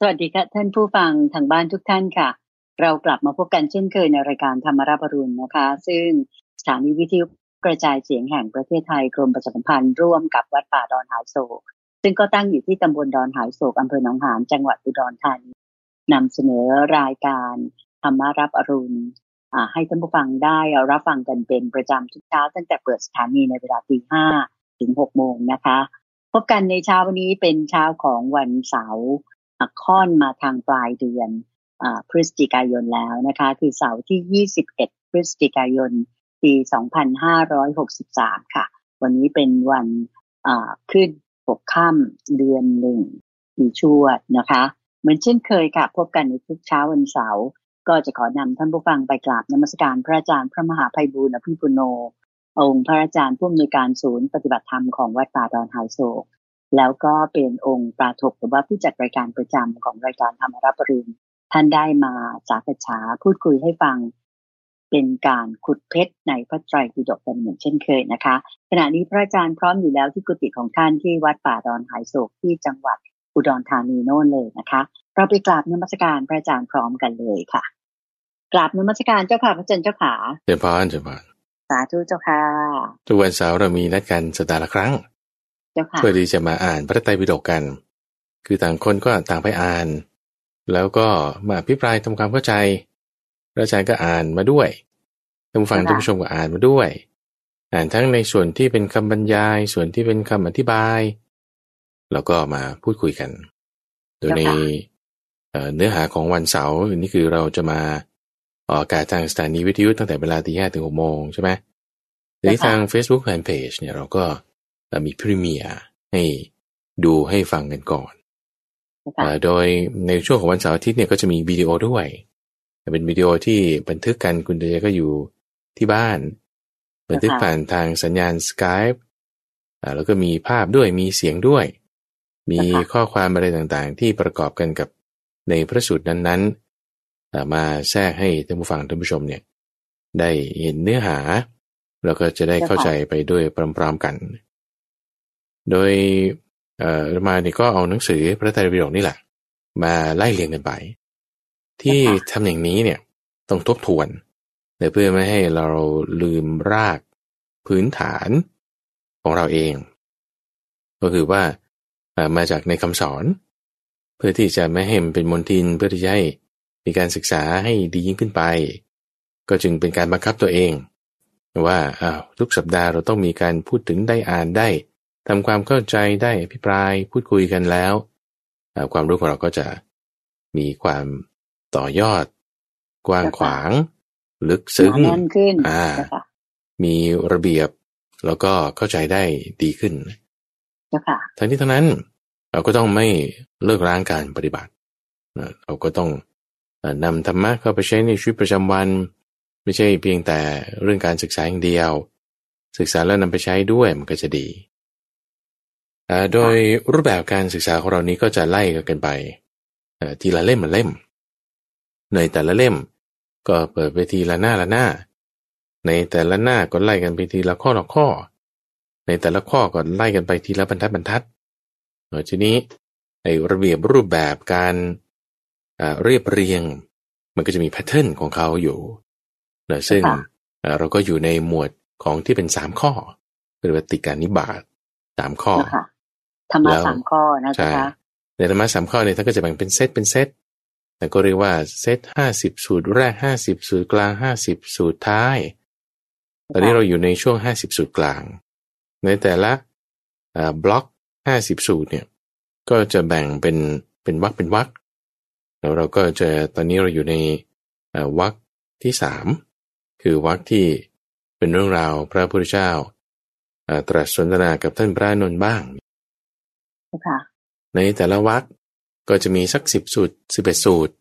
สวัสดีค่ะท่านผู้ฟังทางบ้านทุกท่านค่ะเรากลับมาพบกันเช่นเคยในรายการธรรมราภรุณนะคะซึ่งสถานีวิทยุกระจายเสียงแห่งประเทศไทยกรมประชาสัมพันธ์ร่วมกับวัดป่าดอนหายโศกซึ่งก็ตั้งอยู่ที่ตำบลดอนหายโศกอำเภอหนองหานจังหวัดอุดรธานีนำเสนอรายการธรรมราภรุณให้ท่านผู้ฟังได้รับฟังกันเป็นประจำทุกเช้าตั้งแต่เปิดสถานีในเวลา 5:00 ถึง 6:00 น.นะคะพบกันในเช้าวันนี้เป็นเช้าของวันเสาร์ค่อนมาทางปลายเดือนพฤศจิกายนแล้วนะคะคือเสาร์ที่ 21 พฤศจิกายน ปี 2563 ค่ะวันนี้เป็นวันขึ้น6ค่ำเดือน1ปีชวดนะคะเหมือนเช่นเคยค่ะพบกันในทุกเช้าวันเสาร์ก็จะขอนำท่านผู้ฟังไปกราบนมัสการพระอาจารย์พระมหาไพบูลย์อภิปุโนองค์พระอาจารย์ผู้อำนวยการศูนย์ปฏิบัติธรรมของวัดป่าดอนหายโศกแล้วก็เป็นองค์ปาฐกหรือว่าผู้จัดรายการประจำของรายการธรรมราภรุณท่านได้มาสักษาพูดคุยให้ฟังเป็นการขุดเพชรในพระไตรปิฎกกันเหมือนเช่นเคยนะคะขณะนี้พระอาจารย์พร้อมอยู่แล้วที่กุฏิของท่านที่วัดป่าดอนหายโศกที่จังหวัดอุดรธานีโน่นเลยนะคะเราไปกราบนมัสการพระอาจารย์พร้อมกันเลยค่ะกราบนมัสการเจ้าค่ะพระอาจารย์เจ้าขาเจ้าพานเจ้าพานสาธุเจ้าค่ะทุกวันเสาร์เรามีนัดกันสัปดาห์ละครั้งเพื่อที่จะมาอ่านพระไตรปิฎกกันคือต่างคนก็ต่างไปอ่านแล้วก็มาอภิปรายทำความเข้าใจพระอาจารย์ก็อ่านมาด้วยท่านผู้ฟังท่านผู้ชมก็อ่านมาด้วยอ่านทั้งในส่วนที่เป็นคำบรรยายส่วนที่เป็นคำอธิบายแล้วก็มาพูดคุยกันโดยในเนื้อหาของวันเสาร์นี่คือเราจะมาออกอากาศทางสถานีวิทยุตั้งแต่เวลา 5:00 ถึง 6:00 น.ใช่ไหมที่ทาง Facebook Fanpage เนี่ยเราก็มีพรีเมียร์ให้ดูให้ฟังกันก่อนโดยในช่วงของวันเสาร์อาทิตย์เนี่ยก็จะมีวิดีโอด้วยเป็นวิดีโอที่บันทึกกันคุณเดชก็อยู่ที่บ้านบันทึกผ่านทางสัญญาณ Skype แล้วก็มีภาพด้วยมีเสียงด้วยมีข้อความอะไรต่างๆที่ประกอบกันกับในพระสูตรนั้นๆมาแทรกให้ท่านผู้ฟังท่านผู้ชมเนี่ยได้เห็นเนื้อหาแล้วก็จะได้เข้าใจไปด้วยพร้อมๆกันโดยมาเนี่ยก็เอาหนังสือพระไตรปิฎกนี่แหละมาไล่เรียงกันไปที่ทำอย่างนี้เนี่ยต้องทบทวนเพื่อไม่ให้เราลืมรากพื้นฐานของเราเองก็คือว่ามาจากในคำสอนเพื่อที่จะไม่ให้มันเป็นมลทินเพื่อที่จะให้มีการศึกษาให้ดียิ่งขึ้นไปก็จึงเป็นการบังคับตัวเองว่าทุกสัปดาห์เราต้องมีการพูดถึงได้อ่านได้ทำความเข้าใจได้อภิปรายพูดคุยกันแล้วความรู้ของเราก็จะมีความต่อยอดกว้างขวางลึกซึ้งมีระเบียบแล้วก็เข้าใจได้ดีขึ้นทั้งนี้ทั้งนั้นเราก็ต้องไม่เลิกล้างการปฏิบัติเราก็ต้องนำธรรมะเข้าไปใช้ในชีวิตประจำวันไม่ใช่เพียงแต่เรื่องการศึกษาอย่างเดียวศึกษาแล้วนำไปใช้ด้วยมันก็จะดีโดยรูปแบบการศึกษาของเรานี้ก็จะไล่กันไปทีละเล่มละเล่มในแต่ละเล่มก็เปิดไปทีละหน้าละหน้าในแต่ละหน้าก็ไล่กันไปทีละข้อละข้อในแต่ละข้อก็ไล่กันไปทีละบรรทัดบรรทัดทีนี้ในระเบียบรูปแบบการเรียบเรียงมันก็จะมีแพทเทิร์นของเขาอยู่ซึ่งเราก็อยู่ในหมวดของที่เป็น3ข้อเป็นปฏิการนิบาต3ข้อธรรมะ3ข้อนะคะในธรรมะ3ข้อเนี่ยท่านก็จะแบ่งเป็นเซตแต่ก็เรียกว่าเซต50สูตรแรก50สูตรกลาง50สูตรท้ายตอนนี้เราอยู่ในช่วง50สูตรกลางในแต่ละบล็อก50สูตรเนี่ยก็จะแบ่งเป็นวรรคแล้วเราก็จะตอนนี้เราอยู่ในวรรคที่3คือวรรคที่เป็นเรื่องราวพระพุทธเจ้าตรัสสนทนากับท่านพระนนท์บ้างในแต่ละวรรคก็จะมีสัก10สูตร11สูตร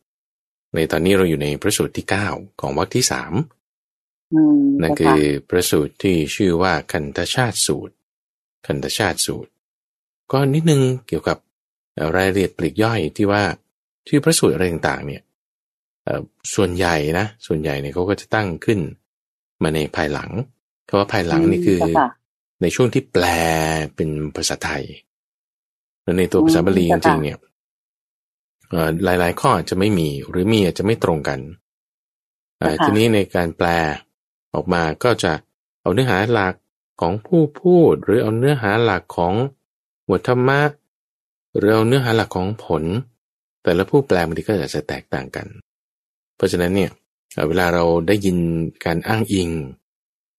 ในตอนนี้เราอยู่ในพระสูตรที่9ของวรรคที่3นั่นคือพระสูตรที่ชื่อว่าคันธชาตสูตรก็นิดนึงเกี่ยวกับรายละเอียดปลีกย่อยที่ว่าที่พระสูตรอะไรต่างๆเนี่ยส่วนใหญ่นะเนี่ยเขาก็จะตั้งขึ้นมาในภายหลังคำว่าภายหลังนี่คือในช่วงที่แปลเป็นภาษาไทยและในตัวภาษาบาลีจริงๆเนี่ย หลายๆข้ออาจจะไม่มีหรือมีอาจจะไม่ตรงกันทีนี้ในการแปลออกมาก็จะเอาเนื้อหาหลักของผู้พูดหรือเอาเนื้อหาหลักของบทธรรมะหรือเอาเนื้อหาหลักของผลแต่ละผู้แปลบางทีก็อาจจะแตกต่างกันเพราะฉะนั้นเนี่ยเวลาเราได้ยินการอ้างอิง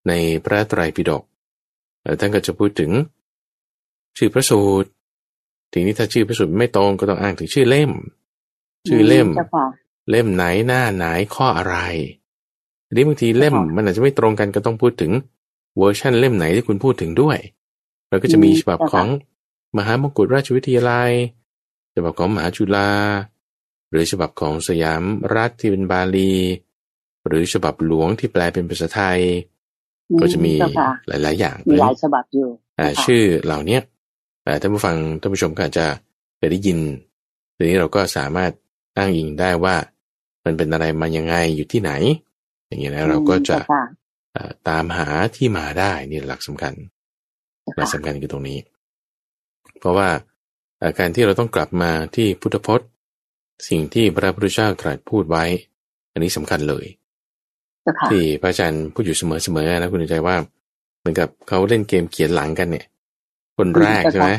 ในพระไตรปิฎกท่านก็จะพูดถึงชื่อพระสูตรทีนี้ถ้าชื่อพระสูตรไม่ตรงก็ต้องอ้างถึงชื่อเล่มเล่มไหนหน้าไหนข้ออะไรทีนี้บางทีเล่มมันอาจจะไม่ตรงกันก็ต้องพูดถึงเวอร์ชันเล่มไหนที่คุณพูดถึงด้วยเราก็จะมีฉบับของมหามกุฏราชวิทยาลัยฉบับของมหาจุฬาหรือฉบับของสยามรัฐที่เป็นบาลีหรือฉบับหลวงที่แปลเป็นภาษาไทยก็จะมีหลายๆอย่างมีหลายฉบับอยู่ชื่อเหล่านี้ท่านผู้ฟังท่านผู้ชมก็อาจจะเคยได้ยินทีนี้เราก็สามารถอ้างอิงได้ว่ามันเป็นอะไรมายังไงอยู่ที่ไหนอย่างนี้นะเราก็จะตามหาที่มาได้นี่หลักสำคัญหลักสำคัญคือตรงนี้เพราะว่าการที่เราต้องกลับมาที่พุทธพจน์สิ่งที่พระพุทธเจ้าตรัสพูดไว้อันนี้สำคัญเลยที่พระอาจารย์พูดอยู่เสมอๆนะคุณใจว่าเหมือนกับเขาเล่นเกมเขียนหลังกันเนี่ยคนแรกใช่ไหม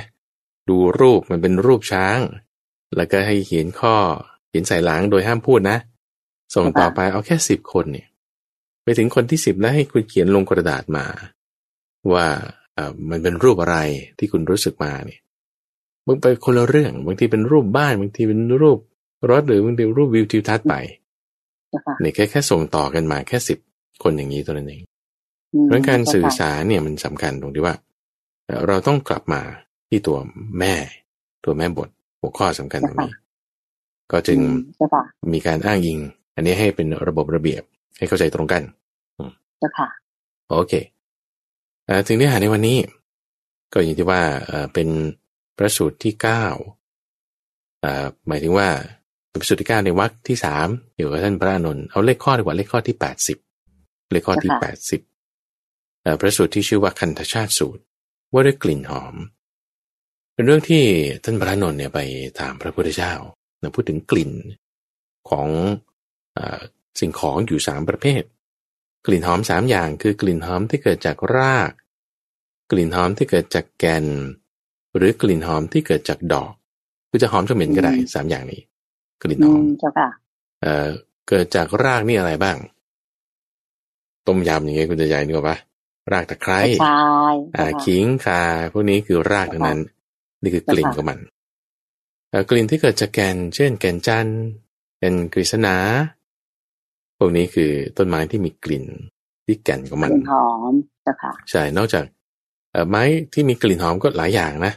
ดูรูปมันเป็นรูปช้างแล้วก็ให้เขียนข้อเขียนใส่หลังโดยห้ามพูดนะส่งต่อไปเอาแค่10คนเนี่ยไปถึงคนที่10แล้วให้คุณเขียนลงกระดาษมาว่ามันเป็นรูปอะไรที่คุณรู้สึกมาเนี่ยบางไปคนละเรื่องบางทีเป็นรูปบ้านบางทีเป็นรูปรถหรือบางทีรูปวิวทิวทัศน์ไปเนี่ยแค่ส่งต่อกันมาแค่10คนอย่างนี้ตัวนั้นเองเรื่องการสื่อสารเนี่ยมันสำคัญตรงที่ว่าเราต้องกลับมาที่ตัวแม่บทหัวข้อสำคัญตรงนี้ก็จึงมีการอ้างอิงอันนี้ให้เป็นระบบระเบียบให้เข้าใจตรงกันโอเคถึงเนื้อหาในวันนี้ก็อย่างที่ว่าเป็นพระสูตรที่9หมายถึงว่าพระสูตรที่9ในวรรคที่3เดี๋ยวท่านพระอานนท์เอาเลขข้อดีกว่าเลขข้อที่80เลขข้อที่80พระสูตรที่ชื่อว่าคันธชาติสูตรว่าด้วยกลิ่นหอมเป็นเรื่องที่ท่านพระอานนท์เนี่ยไปถามพระพุทธเจ้าพูดถึงกลิ่นของสิ่งของอยู่3ประเภทกลิ่นหอม3อย่างคือกลิ่นหอมที่เกิดจากรากกลิ่นหอมที่เกิดจากแก่นหรือกลิ่นหอมที่เกิดจากดอกคือจะหอมจะเหม็นก็ได้3อย่างนี้กลิ่นหอมเกิดจากรากนี่อะไรบ้างต้มยำอย่างเงี้ยคุณจะใหญ่นึกออกปะรากตะไคร้ขิงข่าพวกนี้คือรากทั้งนั้นนี่คือกลิ่นของมันกลิ่นที่เกิดจากแก่นเช่นแก่นจันทร์แก่นกฤษณาพวกนี้คือต้นไม้ที่มีกลิ่นที่แก่นของมันหอมนะคะใช่นอกจากไม้ที่มีกลิ่นหอมก็หลายอย่างนะ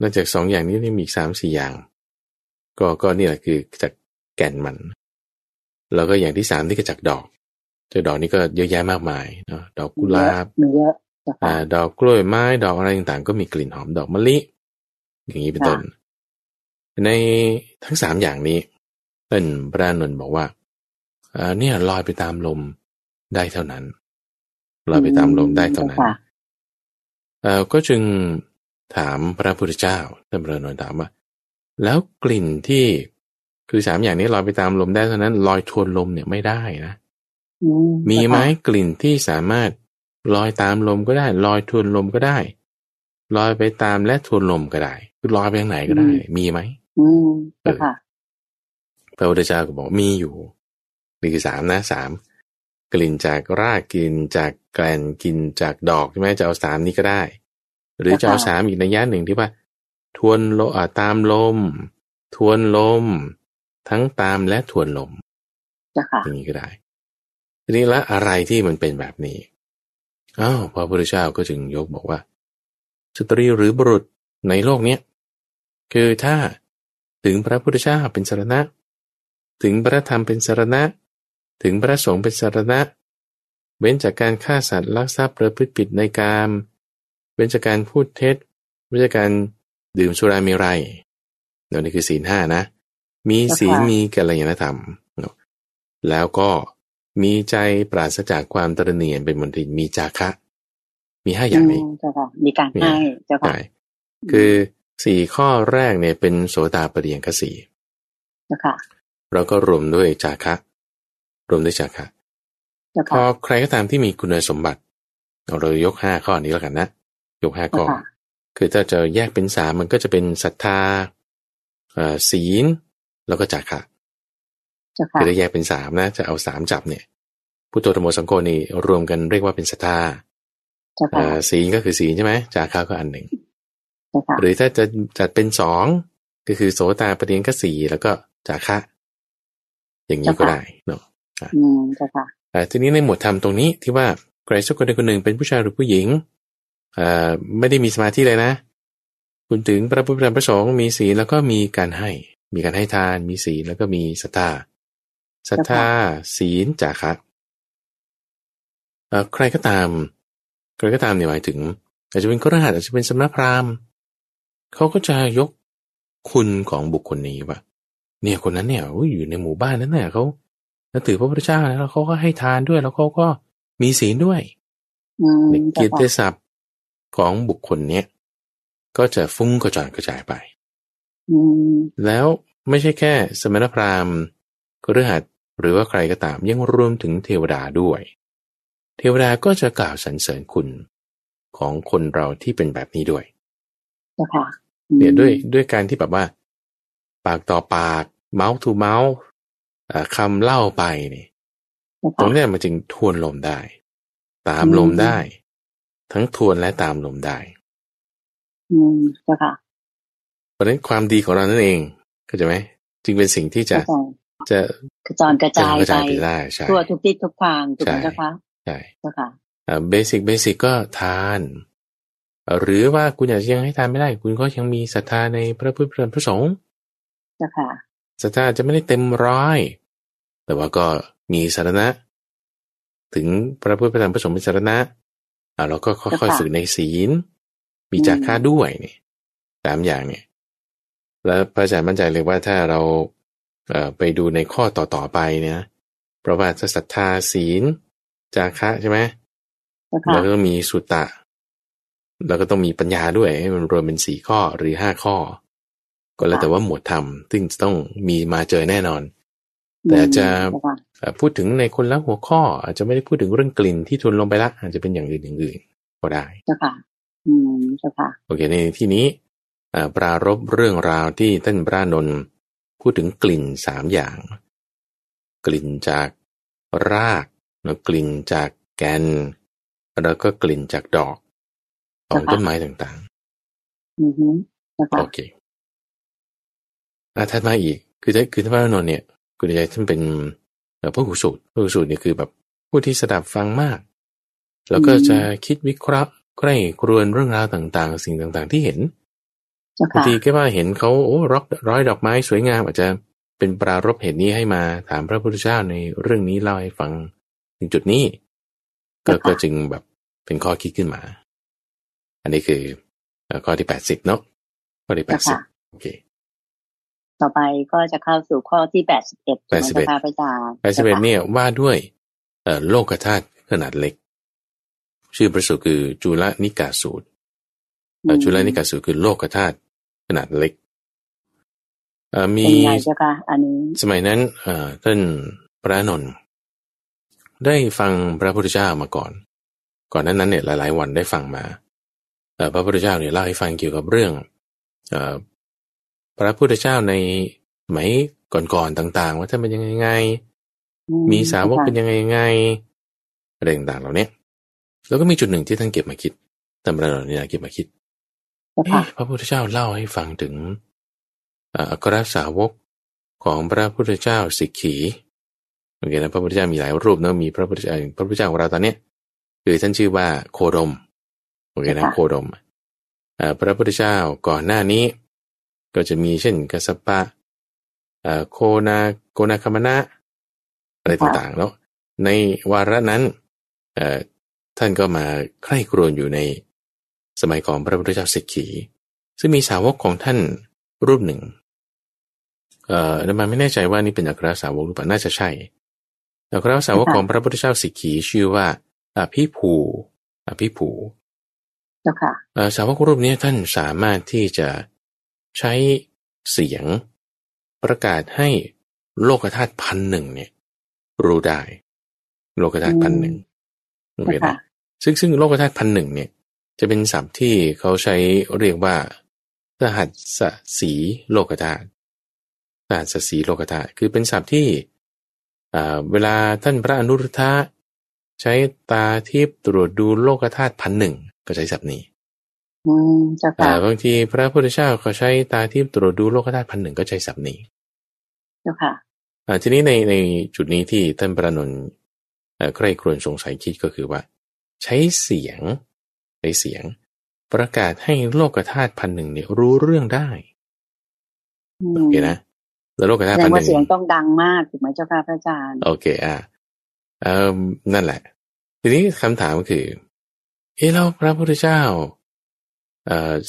นอกจาก2อย่างนี้นี่มีอีก 3-4 อย่างก็นี่แหละคือจากแก่นมันแล้วก็อย่างที่3ที่ก็จากดอกแต่ดอกนี้ก็เยอะแยะมากมายเนาะดอกกุหลาบดอกกล้วยไม้ดอกอะไรต่างๆก็มีกลิ่นหอมดอกมะลิอย่างนี้เป็นต้นในทั้ง3อย่างนี้ท่านพระอานนท์บอกว่าเนี่ยลอยไปตามลมได้เท่านั้นลอยไปตามลมได้เท่านั้นก็จึงถามพระพุทธเจ้าท่านพระอานนท์ถามว่าแล้วกลิ่นที่คือ3อย่างนี้ลอยไปตามลมได้เท่านั้นลอยทวนลมเนี่ยไม่ได้นะมีไหมกลิ่นที่สามารถลอยตามลมก็ได้ลอยทวนลมก็ได้ลอยไปตามและทวนลมก็ได้คือลอยไปทางไหนก็ได้มีไหมพระพุทธเจ้าก็บอกมีอยู่นี่คือ3นะ3กลิ่นจากรากกลิ่นจากแกลนกลิ่นจากดอกใช่ไหมจะเอา3นี้ก็ได้หรือจะเอา3อีกในย่านหนึ่งที่ว่าทวนลมตามลมทวนลมทั้งตามและทวนลมอย่างนี้ก็ได้ทีนี้ละอะไรที่มันเป็นแบบนี้พระพุทธเจ้าก็จึงยกบอกว่าสตรีหรือบุรุษในโลกนี้คือถ้าถึงพระพุทธเจ้าเป็นสรณะถึงพระธรรมเป็นสรณะถึงพระสงฆ์เป็นสรณะเว้นจากการฆ่าสัตว์ลักทรัพย์ประพฤติผิดในกามเว้นจากการพูดเท็จเว้นจากการดื่มสุราเมรัยนี่คือศีล5นะมีศีลมีกัลยาณธรรมแล้วก็มีใจปราศจากความตระหนี่เป็นมนทินมีจาคะมี5อย่างนี้มีการให้คือ4ข้อแรกเนี่ยเป็นโสดาปัตติยังคสี นะคะเราก็รวมด้วยจาคะรวมด้วยจาคะพอใครก็ตามที่มีคุณสมบัติเรายก5ข้อนี้แล้วกันนะยก5ข้อคือถ้าจะแยกเป็น3มันก็จะเป็นศรัทธาศีลแล้วก็จาคะคือถ้าแยกเป็น3นะจะเอา3จับเนี่ยพุทโธธรรมโมสังโฆนี่รวมกันเรียกว่าเป็นศรัทธาศีลก็คือศีลใช่ไหมจาคะก็อันหนึ่งหรือถ้าจะจัดเป็น2ก็คือโสตาปฏิญญา4แล้วก็จาคะอย่างนี้ก็ได้เนาะทีนี้ในหมวดธรรมตรงนี้ที่ว่าใครสักคนใดคนหนึ่งเป็นผู้ชายหรือผู้หญิงไม่ได้มีสมาธิเลยนะคุณถึงพระพุทธธรรมประสงค์มีศีลแล้วก็มีการให้ทานมีศีลแล้วก็มีศรัทธาศีลจาคะใครก็ตามเนี่ยหมายถึงอาจจะเป็นคฤหัสถ์อาจจะเป็นสมณพราหมณ์เขาก็จะยกคุณของบุคคลนี้ว่าเนี่ยคนนั้นเนี่ยอยู่ในหมู่บ้านนั้นเนี่ยเขานับถือพระพุทธเจ้าแล้วเขาก็ให้ทานด้วยแล้วเขาก็มีศีลด้วยเกียรติศัพท์ของบุคคลเนี้ยก็จะฟุ้งกระจายไปแล้วไม่ใช่แค่สมณพราหมณ์คฤหัสถ์หรือว่าใครก็ตามยังรวมถึงเทวดาด้วยเทวดาก็จะกล่าวสรรเสริญคุณของคนเราที่เป็นแบบนี้ด้วยเนี่ยด้วยการที่แบบว่าปากต่อปากmouth to mouthคำเล่าไปนี่ตรงนี้มันจึงทวนลมได้ตามลมได้ทั้งทวนและตามลมได้เพราะฉะนั้นความดีของเรานั่นเองเข้าใจไหมจึงเป็นสิ่งที่จะกระจอนกระจายไปได้ทั่วทุกทิศทุกทางถูกไหมเจ้าคะใช่เจ้าค่ะเบสิกก็ทานหรือว่าคุณอยากยังให้ทานไม่ได้คุณก็ยังมีศรัทธาในพระพุทธพระสงฆ์เจ้าค่ะศรัทธาจะไม่ได้เต็ม100แต่ว่าก็มีสรณะถึงพระพุทธพระธรรมพระสงฆ์เป็นสรณะเราก็ค่อยๆฝึกในศีลมีจาคะด้วยนี่3อย่างเนี่ยแล้วพระอาจารย์มั่นใจเลยว่าถ้าเราไปดูในข้อต่อๆไปเนี่ยเพราะว่าศรัทธาศีลจาคะใช่ไหมแล้วก็มีสุตตะแล้วก็ต้องมีปัญญาด้วยมันรวมเป็น4ข้อหรือ5ข้อก็แล้วแต่ว่าหมวดธรรมซึ่งจะต้องมีมาเจอแน่นอนแต่จะพูดถึงในคนละหัวข้ออาจจะไม่ได้พูดถึงเรื่องกลิ่นที่ทุนลงไปละอาจจะเป็นอย่างอื่นก็ได้เจ้าค่ะเจ้าค่ะโอเคในที่นี้ปรารภเรื่องราวที่ท่านพระอานนท์พูดถึงกลิ่น3อย่างกลิ่นจากรากแล้วกลิ่นจากแกนแล้วก็กลิ่นจากดอกของต้นไม้ต่างๆโอเคถัดมาอีกคือท่านพระอานนท์เนี่ยคุณยายท่านเป็นพระหูสูตรนี่คือแบบผู้ที่สดับฟังมากแล้วก็จะคิดวิเคราะห์ใกล้ครวนเรื่องราวต่างๆสิ่งต่างๆที่เห็นบางทีแค่ว่าเห็นเขาร้อยดอกไม้สวยงามอาจจะเป็นปรารภเหตุนี้ให้มาถามพระพุทธเจ้าในเรื่องนี้เล่าให้ฟังถึงจุดนี้ก็จึงแบบเป็นข้อคิดขึ้นมาอันนี้คือข้อที่80เนาะข้อที่80โอเคต่อไปก็จะเข้าสู่ข้อที่81นะคะอาจารย์81เนี่ยว่าด้วยโลกธาตุขนาดเล็กชื่อประสูตรคือจุลนิกาสูตรจุลนิกาสูตรคือโลกธาตุขนาดเล็กมีสมัยนั้นท่านพระอานนท์ได้ฟังพระพุทธเจ้ามาก่อนนั้นเนี่ยหลายๆวันได้ฟังมาพระพุทธเจ้าเนี่ยเล่าให้ฟังเกี่ยวกับเรื่องพระพุทธเจ้าในสมัยก่อนๆต่างๆว่าท่านเป็นยังไงมีสาวกเป็นยังไงอะไรต่างๆเหล่านี้แล้วก็มีจุดหนึ่งที่ท่านเก็บมาคิดตำราเนี่ยเก็บมาคิดพระพุทธเจ้าเล่าให้ฟังถึงอัครสาวกของพระพุทธเจ้าสิกขีโอเคนะพระพุทธเจ้ามีหลายรูปนะมีพระพุทธเจ้าของเราตอนนี้คือท่านชื่อว่าโคดมโอเคนะโคดมพระพุทธเจ้าก่อนหน้านี้ก็จะมีเช่นกัสสปะโคนาคามนะอะไรต่างๆเนาะในวาระนั้นท่านก็มาใคร่ครวญอยู่ในสมัยของพระพุทธเจ้าสิกขีซึ่งมีสาวกของท่านรูปหนึ่งไม่แน่ใจว่านี่เป็นอัครสาวกหรือเปล่าน่าจะใช่อัครสาวกของพระพุทธเจ้าสิกขีชื่อว่าอภิภูสาวกรูปนี้ท่านสามารถที่จะใช้เสียง ประกาศให้โลกธาตุ 1,000 เนี่ยรู้ได้โลกธาตุ 1,000 ซึ่งโลกธาตุ 1,000 เนี่ยจะเป็นศัพท์ที่เขาใช้เรียกว่าสหัสสีโลกธาตุสหัสสีโลกธาตุคือเป็นศัพท์ที่เวลาท่านพระอนุรุทธะใช้ตาทิพย์ตรวจดูโลกธาตุ 1,000 ก็ใช้ศัพท์นี้บางทีพระพุทธเจ้าก็ใช้ตาทิพย์ตรวจดูโลกธาตุ 1,000 ก็ใช้ศัพท์นี้ทีนี้ในจุดนี้ที่ท่านพระอนุนใคร่ครวญสงสัยคิดก็คือว่าใช้เสียงประกาศให้โลกธาตุ 1,000 เนี่ยรู้เรื่องได้โอเคนะแล้วโลกธาตุ 1,000 เสียงต้องดังมากถูกไหมเจ้าค่ะพระอาจารย์โอเคนั่นแหละทีนี้คำถามก็คือแล้วพระพุทธเจ้า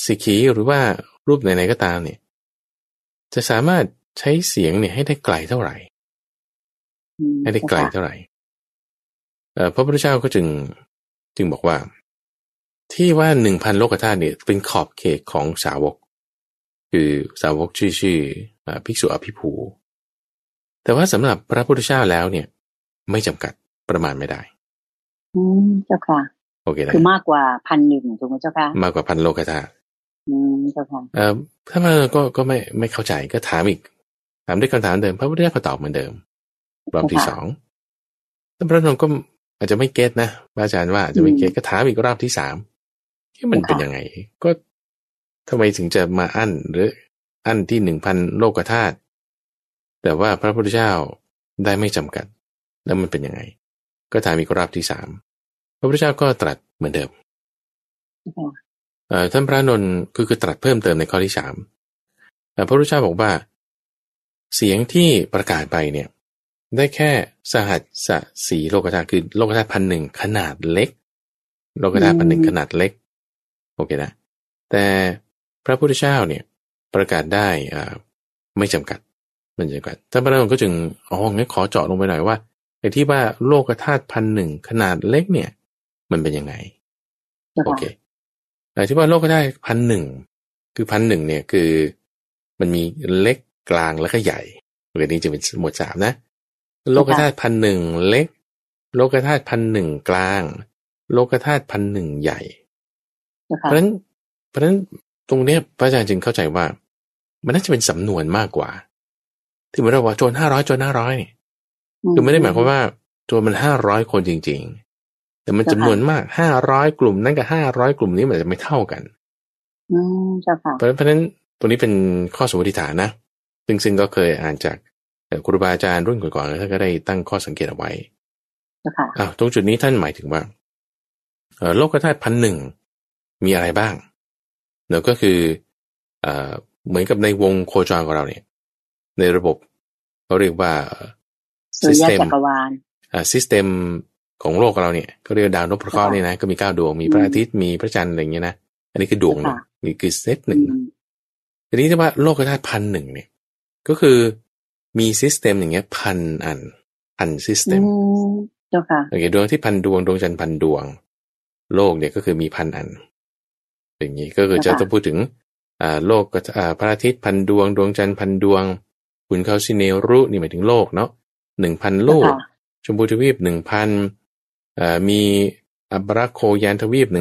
สิกขีหรือว่ารูปไหนๆก็ตามเนี่ยจะสามารถใช้เสียงเนี่ยให้ได้ไกลเท่าไหร่พระพุทธเจ้าก็จึงบอกว่าที่ว่า 1,000 โลกธาตุเนี่ยเป็นขอบเขตของสาวกคือสาวกชื่อภิกษุอภิภูแต่ว่าสำหรับพระพุทธเจ้าแล้วเนี่ยไม่จำกัดประมาณไม่ได้เจ้าค่ะโอเคนะคือมากกว่า 1,000 ถูกไหมเจ้าค่ะมากกว่า 1,000 โลกธาตุเจ้าค่ะถ้ามาก็ไม่เข้าใจก็ถามอีกถามด้วยคำถามเดิมพระพุทธเจ้าก็ตอบเหมือนเดิมรอบที่2ท่านพระนงก็อาจจะไม่เก็ตนะอาจารย์ว่าอาจจะไม่เก็ตก็ถามอีกรอบที่3ที่มันเป็นยังไงก็ทำไมถึงจะมาอั้นหรืออั้นที่ 1,000 โลกธาตุแต่ว่าพระพุทธเจ้าได้ไม่จำกัดแล้วมันเป็นยังไงก็ถามอีกรอบที่3พระพุทธเจ้าก็ตรัสเหมือนเดิมท่านพระนนท์คือตรัสเพิ่มเติมในข้อที่3พระพุทธเจ้าบอกว่าเสียงที่ประกาศไปเนี่ยได้แค่สหัสสีโลกธาตุคือโลกธาตุ 1,000 ขนาดเล็กโลกธาตุ 1,000 ขนาดเล็กโอเคนะแต่พระพุทธเจ้าเนี่ยประกาศได้ไม่จำกัดท่านพระนนท์ก็จึงงั้นขอเจาะลงไปหน่อยว่าในที่ว่าโลกธาตุ 1,000 ขนาดเล็กเนี่ยมันเป็นยังไงโอเคแต่ที่ว่าโลกธาตุ 1,000 คือ 1,000 เนี่ยคือมันมีเล็กกลางแล้วก็ใหญ่เรื่องนี้จะเป็นหมวด3นะโลกธาตุ 1,000 เล็กโลกธาตุ 1,000 กลางโลกธาตุ 1,000 ใหญ่เพราะฉะนั้นตรงนี้พระอาจารย์จึงเข้าใจว่ามันน่าจะเป็นสำนวนมากกว่าที่เหมือนเราว่าโจร500โจร500เนี่ยคือไม่ได้หมายความว่าโจรมัน500คนจริงๆแต่มันจำนวนมาก500กลุ่มนั้นกับ500กลุ่มนี้มันจะไม่เท่ากันเพราะฉะนั้นตรงนี้เป็นข้อสมมติฐานนะซึ่งก็เคยอ่านจากครูบาอาจารย์รุ่นก่อนๆท่านก็ได้ตั้งข้อสังเกตเอาไว้ตรงจุดนี้ท่านหมายถึงว่าโลกธาตุ 1,000 มีอะไรบ้างแล้วก็คือเหมือนกับในวงโคจรของเราเนี่ยในระบบเขาเรียกว่าสุริยจักรวาลsystem ของโลกเราเนี่ยก็เรียกดาวนพเคราะห์นี่นะก็มี9ดวงมีพระอาทิตย์มีพระจันทร์อะไรอย่างเงี้ยนะอันนี้คือดวงนี่คือเซต1ทีนี้ที่ว่าโลกธาตุ 1,000 เนี่ยก็คือมีซิสเต็มอย่างเงี้ยพันซิสเต็มเจ้าค่ะโอเคดวงที่พันดวงดวงจันทร์พันดวงโลกเนี่ยก็คือมีพันอันอย่างนี้ก็คือจะต้องพูดถึงโลกกับพระอาทิตย์พันดวงดวงจันทร์พันดวงขุนเขาสิเนรุนี่หมายถึงโลกเนาะ 1,000 โลกชมพูทวีป 1,000 มีอัปราโคยานทวีป 1,000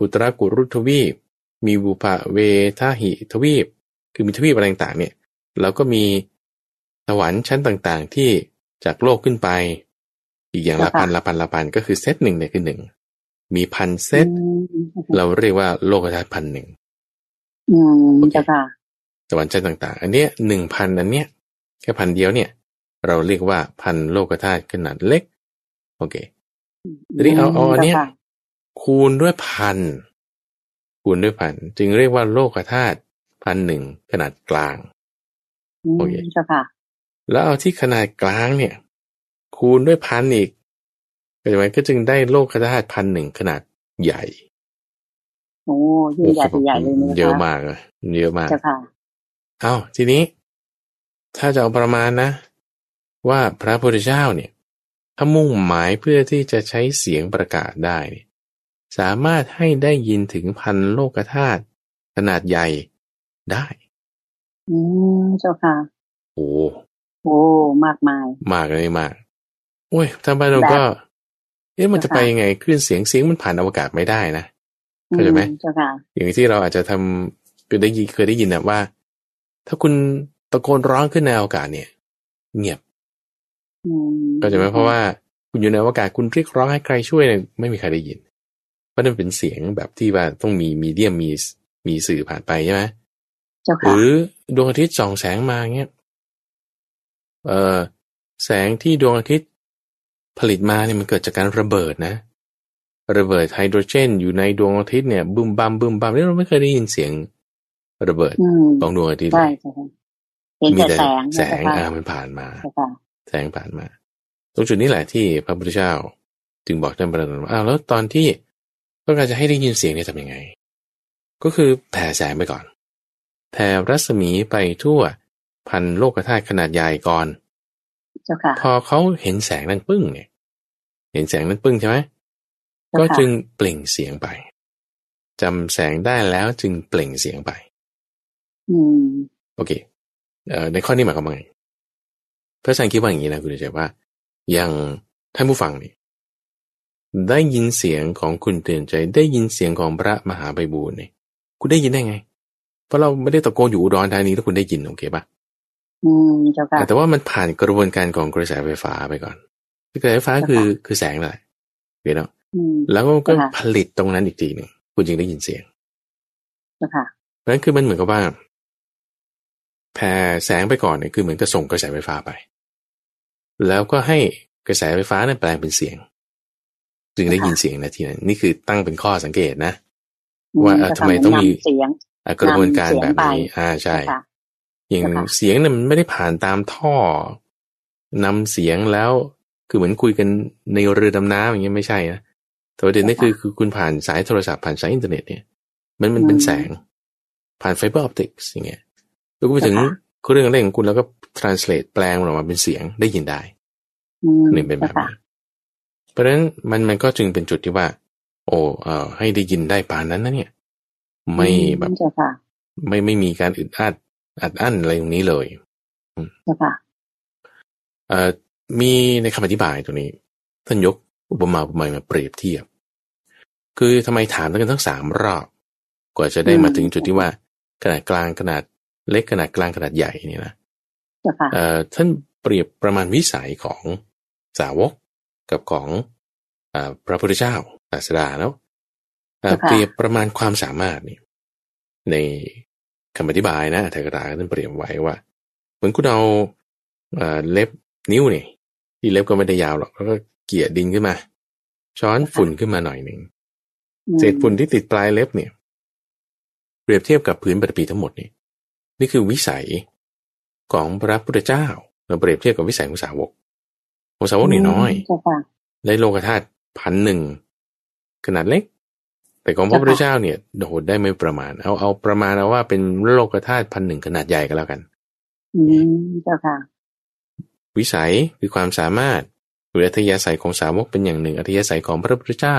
อุตรากุรุทวีปมีบุพเวทหิทวีปคือมีทวีปอะไรต่างๆเนี่ยแล้วก็มีสวรรค์ชั้นต่างๆที่จากโลกขึ้นไปอีกอย่างละพันก็คือเซต1เนี่ยคือ1มีพันเซตเราเรียกว่าโลกธาตุ 1,000 เจ้าค่ะสวรรค์ชั้นต่างๆอันเนี้ย 1,000 อันเนี้ยแค่พันเดียวเนี่ยเราเรียกว่าพันโลกธาตุขนาดเล็กโอเคทีนี้เอาอันเนี้ยคูณด้วยพันจึงเรียกว่าโลกธาตุ 1,000 ขนาดกลางโอเคเจ้าค่ะแล้วเอาที่ขนาดกลางเนี่ยคูณด้วยพันอีกปัจจุบันก็จึงได้โลกธาตุ 1,000 ขนาดใหญ่โอ้ใหญ่เลยนะคะเยอะมากค่ะอ้าวทีนี้ถ้าจะเอาประมาณนะว่าพระพุทธเจ้าเนี่ยถ้ามุ่งหมายเพื่อที่จะใช้เสียงประกาศได้สามารถให้ได้ยินถึงพันโลกธาตุขนาดใหญ่ได้ เจ้าค่ะโอ้โอ้มากมายมากเลยมากโอ้ยทางบ้านเราก็เอ๊ะมันจะไปยังไงคลื่นเสียงเสียงมันผ่านอวกาศไม่ได้นะเข้าใจไหมเจ้าค่ะอย่างที่เราอาจจะทำคือได้ยินเคยได้ยินนะว่าถ้าคุณตะโกนร้องขึ้นในอวกาศเนี่ยเงียบเข้าใจไหมเพราะว่าคุณอยู่ในอวกาศคุณเรียกร้องให้ใครช่วยเนี่ยไม่มีใครได้ยินเพราะนั่นเป็นเสียงแบบที่ว่าต้องมีมีเดียมมีสื่อผ่านไปใช่ไหมหรือดวงอาทิตย์ส่องแสงมาเงี้ยแสงที่ดวงอาทิตย์ผลิตมาเนี่ยมันเกิดจากการระเบิดนะระเบิดไฮโดรเจนอยู่ในดวงอาทิตย์เนี่ยบึ้มบัมบึ้มบัมนี่เราไม่เคยได้ยินเสียงระเบิดของดวงอาทิตย์เลยมีแต่แสงมันผ่านมาแสงผ่านมาตรงจุดนี้แหละที่พระพุทธเจ้าจึงบอกท่านพระอรหันต์ว่าอ้าวแล้วตอนที่ต้องการจะให้ได้ยินเสียงเนี่ยทำยังไงก็คือแผ่แสงไปก่อนแผ่รัศมีไปทั่วพันโลกธาตุขนาดใหญ่ก่อนพอเขาเห็นแสงนั้นปึ้งเนี่ยเห็นแสงนั้นปึ้งใช่ไหมก็จึงเปล่งเสียงไปจำแสงได้แล้วจึงเปล่งเสียงไปโอเคในข้อนี้หมายความว่าไงพระอาจารย์คิดว่าอย่างนี้นะคุณเฉยว่าอย่างท่านผู้ฟังนี่ได้ยินเสียงของคุณเตือนใจได้ยินเสียงของพระมหาไพบูลย์เนี่ยคุณได้ยินได้ไงเพราะเราไม่ได้ตะโกนอยู่อุดรธานีแล้วคุณได้ยินโอเคปะเจ้าค่ะแต่ว่ามันผ่านกระบวนการของกระแสไฟฟ้าไปก่อนกระแสไฟฟ้าคือแสงนั่นแหละเห็นเนาะแล้วก็ผลิตตรงนั้นอีกทีหนึ่งคุณจึงได้ยินเสียงเจ้าค่ะนั่นคือมันเหมือนกับว่าแผ่แสงไปก่อนเนี่ยคือเหมือนกับส่งกระแสไฟฟ้าไปแล้วก็ให้กระแสไฟฟ้านั้นแปลงเป็นเสียงจึงได้ยินเสียงนาทีนั้นนี่คือตั้งเป็นข้อสังเกตนะว่าทำไมต้องมีกระบวนการแบบนี้ใช่อย่างเสียงเนี่ยมันไม่ได้ผ่านตามท่อนำเสียงแล้วคือเหมือนคุยกันในเรือดำน้ำอย่างเงี้ยไม่ใช่นะแต่ประเด็นนี่คือคุณผ่านสายโทรศัพท์ผ่านสายอินเทอร์เน็ตเนี่ยมันเป็นแสงผ่านไฟเบอร์ออปติกส์อย่างเงี้ยแล้วก็ไปถึงเครื่องอะไรของคุณแล้วก็ translate แปลงออกมาเป็นเสียงได้ยินได้นี่เป็นแบบนี้เพราะฉะนั้นมันก็จึงเป็นจุดที่ว่าโอ้ให้ได้ยินได้ปานนั้นนะเนี่ยไม่แบบไม่มีการอึดอัดอัดอั้นอะไรตรงนี้เลยมีในคำอธิบายตรงนี้ท่านยกอุปมาอุปไมยมาเปรียบเทียบคือทำไมถามกันทั้ง3รอบกว่าจะได้มาถึงจุดที่ว่าขนาดกลางขนาดเล็กขนาดกลางขนาดใหญ่นี่นะท่านเปรียบประมาณวิสัยของสาวกกับของพระพุทธเจ้าศาสดาแล้วเปรียบประมาณความสามารถนี่ในคำอธิบายนะอัตถกถาท่านเปรียบไว้ว่าเหมือนคุณเอาเล็บนิ้วนี่ที่เล็บก็ไม่ได้ยาวหรอกแล้วก็เกี่ยดินขึ้นมาช้อนฝุ่นขึ้นมาหน่อยหนึ่งเศษฝุ่นที่ติดปลายเล็บเนี่ยเปรียบเทียบกับพื้นปฐพีทั้งหมดนี่นี่คือวิสัยของพระพุทธเจ้าเราเปรียบเทียบกับวิสัยของสาวกนี่น้อยได้โลกธาตุ 1,000 ขนาดเล็กแต่ของพระพุทธเจ้าเนี่ยโหดได้ไม่ประมาณเอาประมาณเอาว่าเป็นโลกธาตุ 1,000 ขนาดใหญ่ก็แล้วกันเจ้าค่ะวิสัยคือความสามารถหรืออัธยาศัยของสาวกเป็นอย่างหนึ่งอัธยาศัยของพระพุทธเจ้า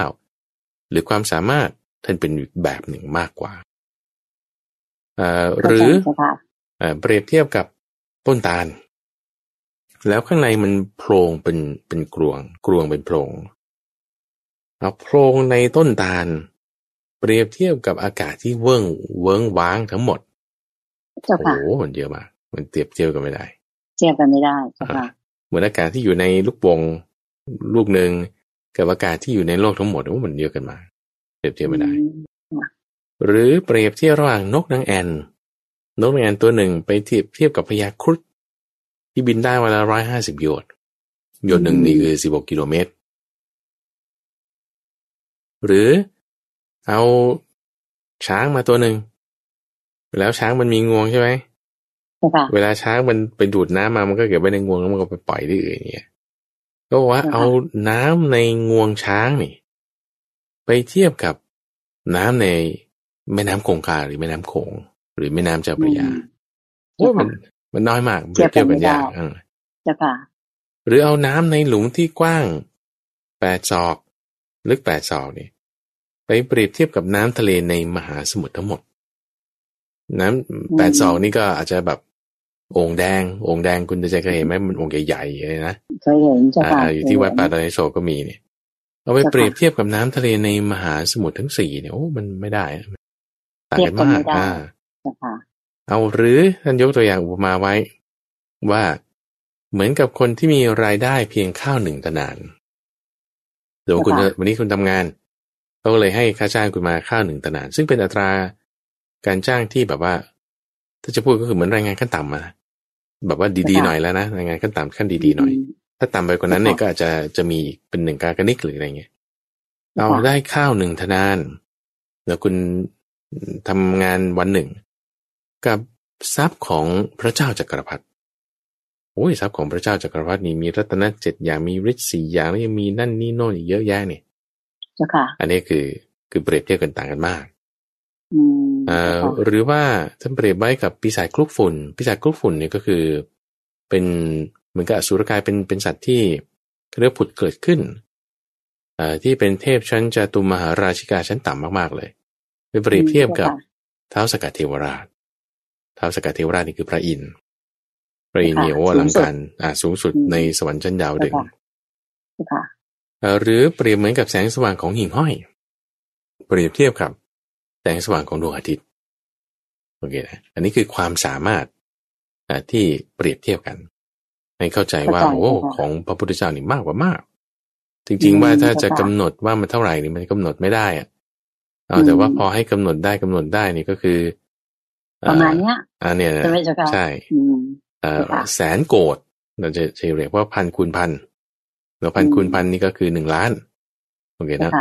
หรือความสามารถท่านเป็นแบบหนึ่งมากกว่าหรือเปรียบเทียบกับต้นตาลแล้วข้างในมันโพรงเป็นกรวงเป็นโพรงเอาโพรงในต้นตาลเปรียบเทียบกับอากาศที่เวิ้งว้างทั้งหมดโอ้โหมันเยอะมากมันเทียบกันไม่ได้เจ้าค่ะเหมือนอากาศที่อยู่ในลูกวงลูกหนึ่งกับอากาศที่อยู่ในโลกทั้งหมดโอ้มันเยอะกันมากเทียบไม่ได้หรือเปรียบเทียบระหว่างนกนางแอ่นตัวหนึ่งไปเทียบกับพญาครุฑที่บินได้วันละ150โยชน์หนึ่งนี่คือ16กิโลเมตรหรือเอาช้างมาตัวหนึ่งแล้วช้างมันมีงวงใช่ไหมเวลาช้างมันไปดูดน้ำมามันก็เก็บไว้ในงวงแล้วมันก็ไปปล่อยที่อื่นอย่างเงี้ยก็บอกว่าเอาน้ำในงวงช้างนี่ไปเทียบกับน้ำในแม่น้ำคงคาหรือแม่น้ำโขงหรือแม่น้ำเจ้าพระยาโอ้มันน้อยมากเปรียบเทียบกันยากหรือเอาน้ำในหลุมที่กว้าง8ศอกลึก8ศอกนี่ไปเปรียบเทียบกับน้ำทะเลในมหาสมุทรทั้งหมดน้ำ8ศอกนี่ก็อาจจะแบบ โอ่งแดงโอ่งแดงคุณจะเคยเห็นไหมมันโอ่งใหญ่ๆเลยนะเคยเห็นจ้ะค่ะอยู่ที่วัดป่าตะไนโศกก็มีเนี่ยเอาไปเปรียบเทียบกับน้ำทะเลในมหาสมุทรทั้งสี่เนี่ยโอ้มันไม่ได้ต่างกันมากเอาหรือท่านยกตัวอย่างอุปมาไว้ว่าเหมือนกับคนที่มีรายได้เพียงข้าวหนึ่งตะนานเดี๋ยวคุณวันนี้คุณทำงานเขาเลยให้ค่าจ้างคุณมาข้าวหนึ่งตะนานซึ่งเป็นอัตราการจ้างที่แบบว่าถ้าจะพูดก็คือเหมือนแรงงานขั้นต่ำมาแบบว่าดีๆหน่อยแล้วนะแรงงานขั้นต่ำขั้นดีๆหน่อยถ้าต่ำไปกว่านั้นเนี่ยก็อาจจะมีเป็นหนึ่งการกนิกหรืออะไรเงี้ยเราได้ข้าวหนึ่งตะนานแล้วคุณทำงานวันหนึ่งกับทรัพย์ของพระเจ้าจักรพรรดิโอ้ยทรัพย์ของพระเจ้าจักรพรรดินี่มีรัตนะ7อย่างมีฤทธิ์4อย่างแล้วยังมีนั่นนี่โน่นอีกเยอะแยะเนี่ยเจ้าค่ะอันนี้คือเปรียบเทียบกันต่างกันมากหรือว่าท่านเปรียบไว้กับปีศาจคลุกฝุ่นปีศาจคลุกฝุ่นเนี่ยก็คือเป็นเหมือนกับอสุรกายเป็นสัตว์ที่เรียกผุดเกิดขึ้นที่เป็นเทพชั้นจตุมหาราชิกาชั้นต่ำมากๆเลยไปเปรียบเทียบกับท้าวสกัดเทวราชท้าวสกัดเทวราชนี่คือพระอินทร์พระอินทร์นี่โอ้หลังการสูงสุดในสวรรค์ชั้นดาวดึงหรือเปรียบเหมือนกับแสงสว่างของหิ่งห้อยเปรียบเทียบกับแสงสว่างของดวงอาทิตย์โอเคนะอันนี้คือความสามารถที่เปรียบเทียบกันให้เข้าใจว่าโอ้ของพระพุทธเจ้านี่มากกว่ามากจริงๆว่าถ้าจะกำหนดว่ามันเท่าไหร่นี่มันกำหนดไม่ได้อะแต่ว่าพอให้กำหนดได้นี่ก็คือประมาณเนี้ยเนี่ยใช่แสนโกดเราจะเรียกว่าพันคูณพันแล้วพันคูณพันนี่ก็คือ1ล้านโอเคนะ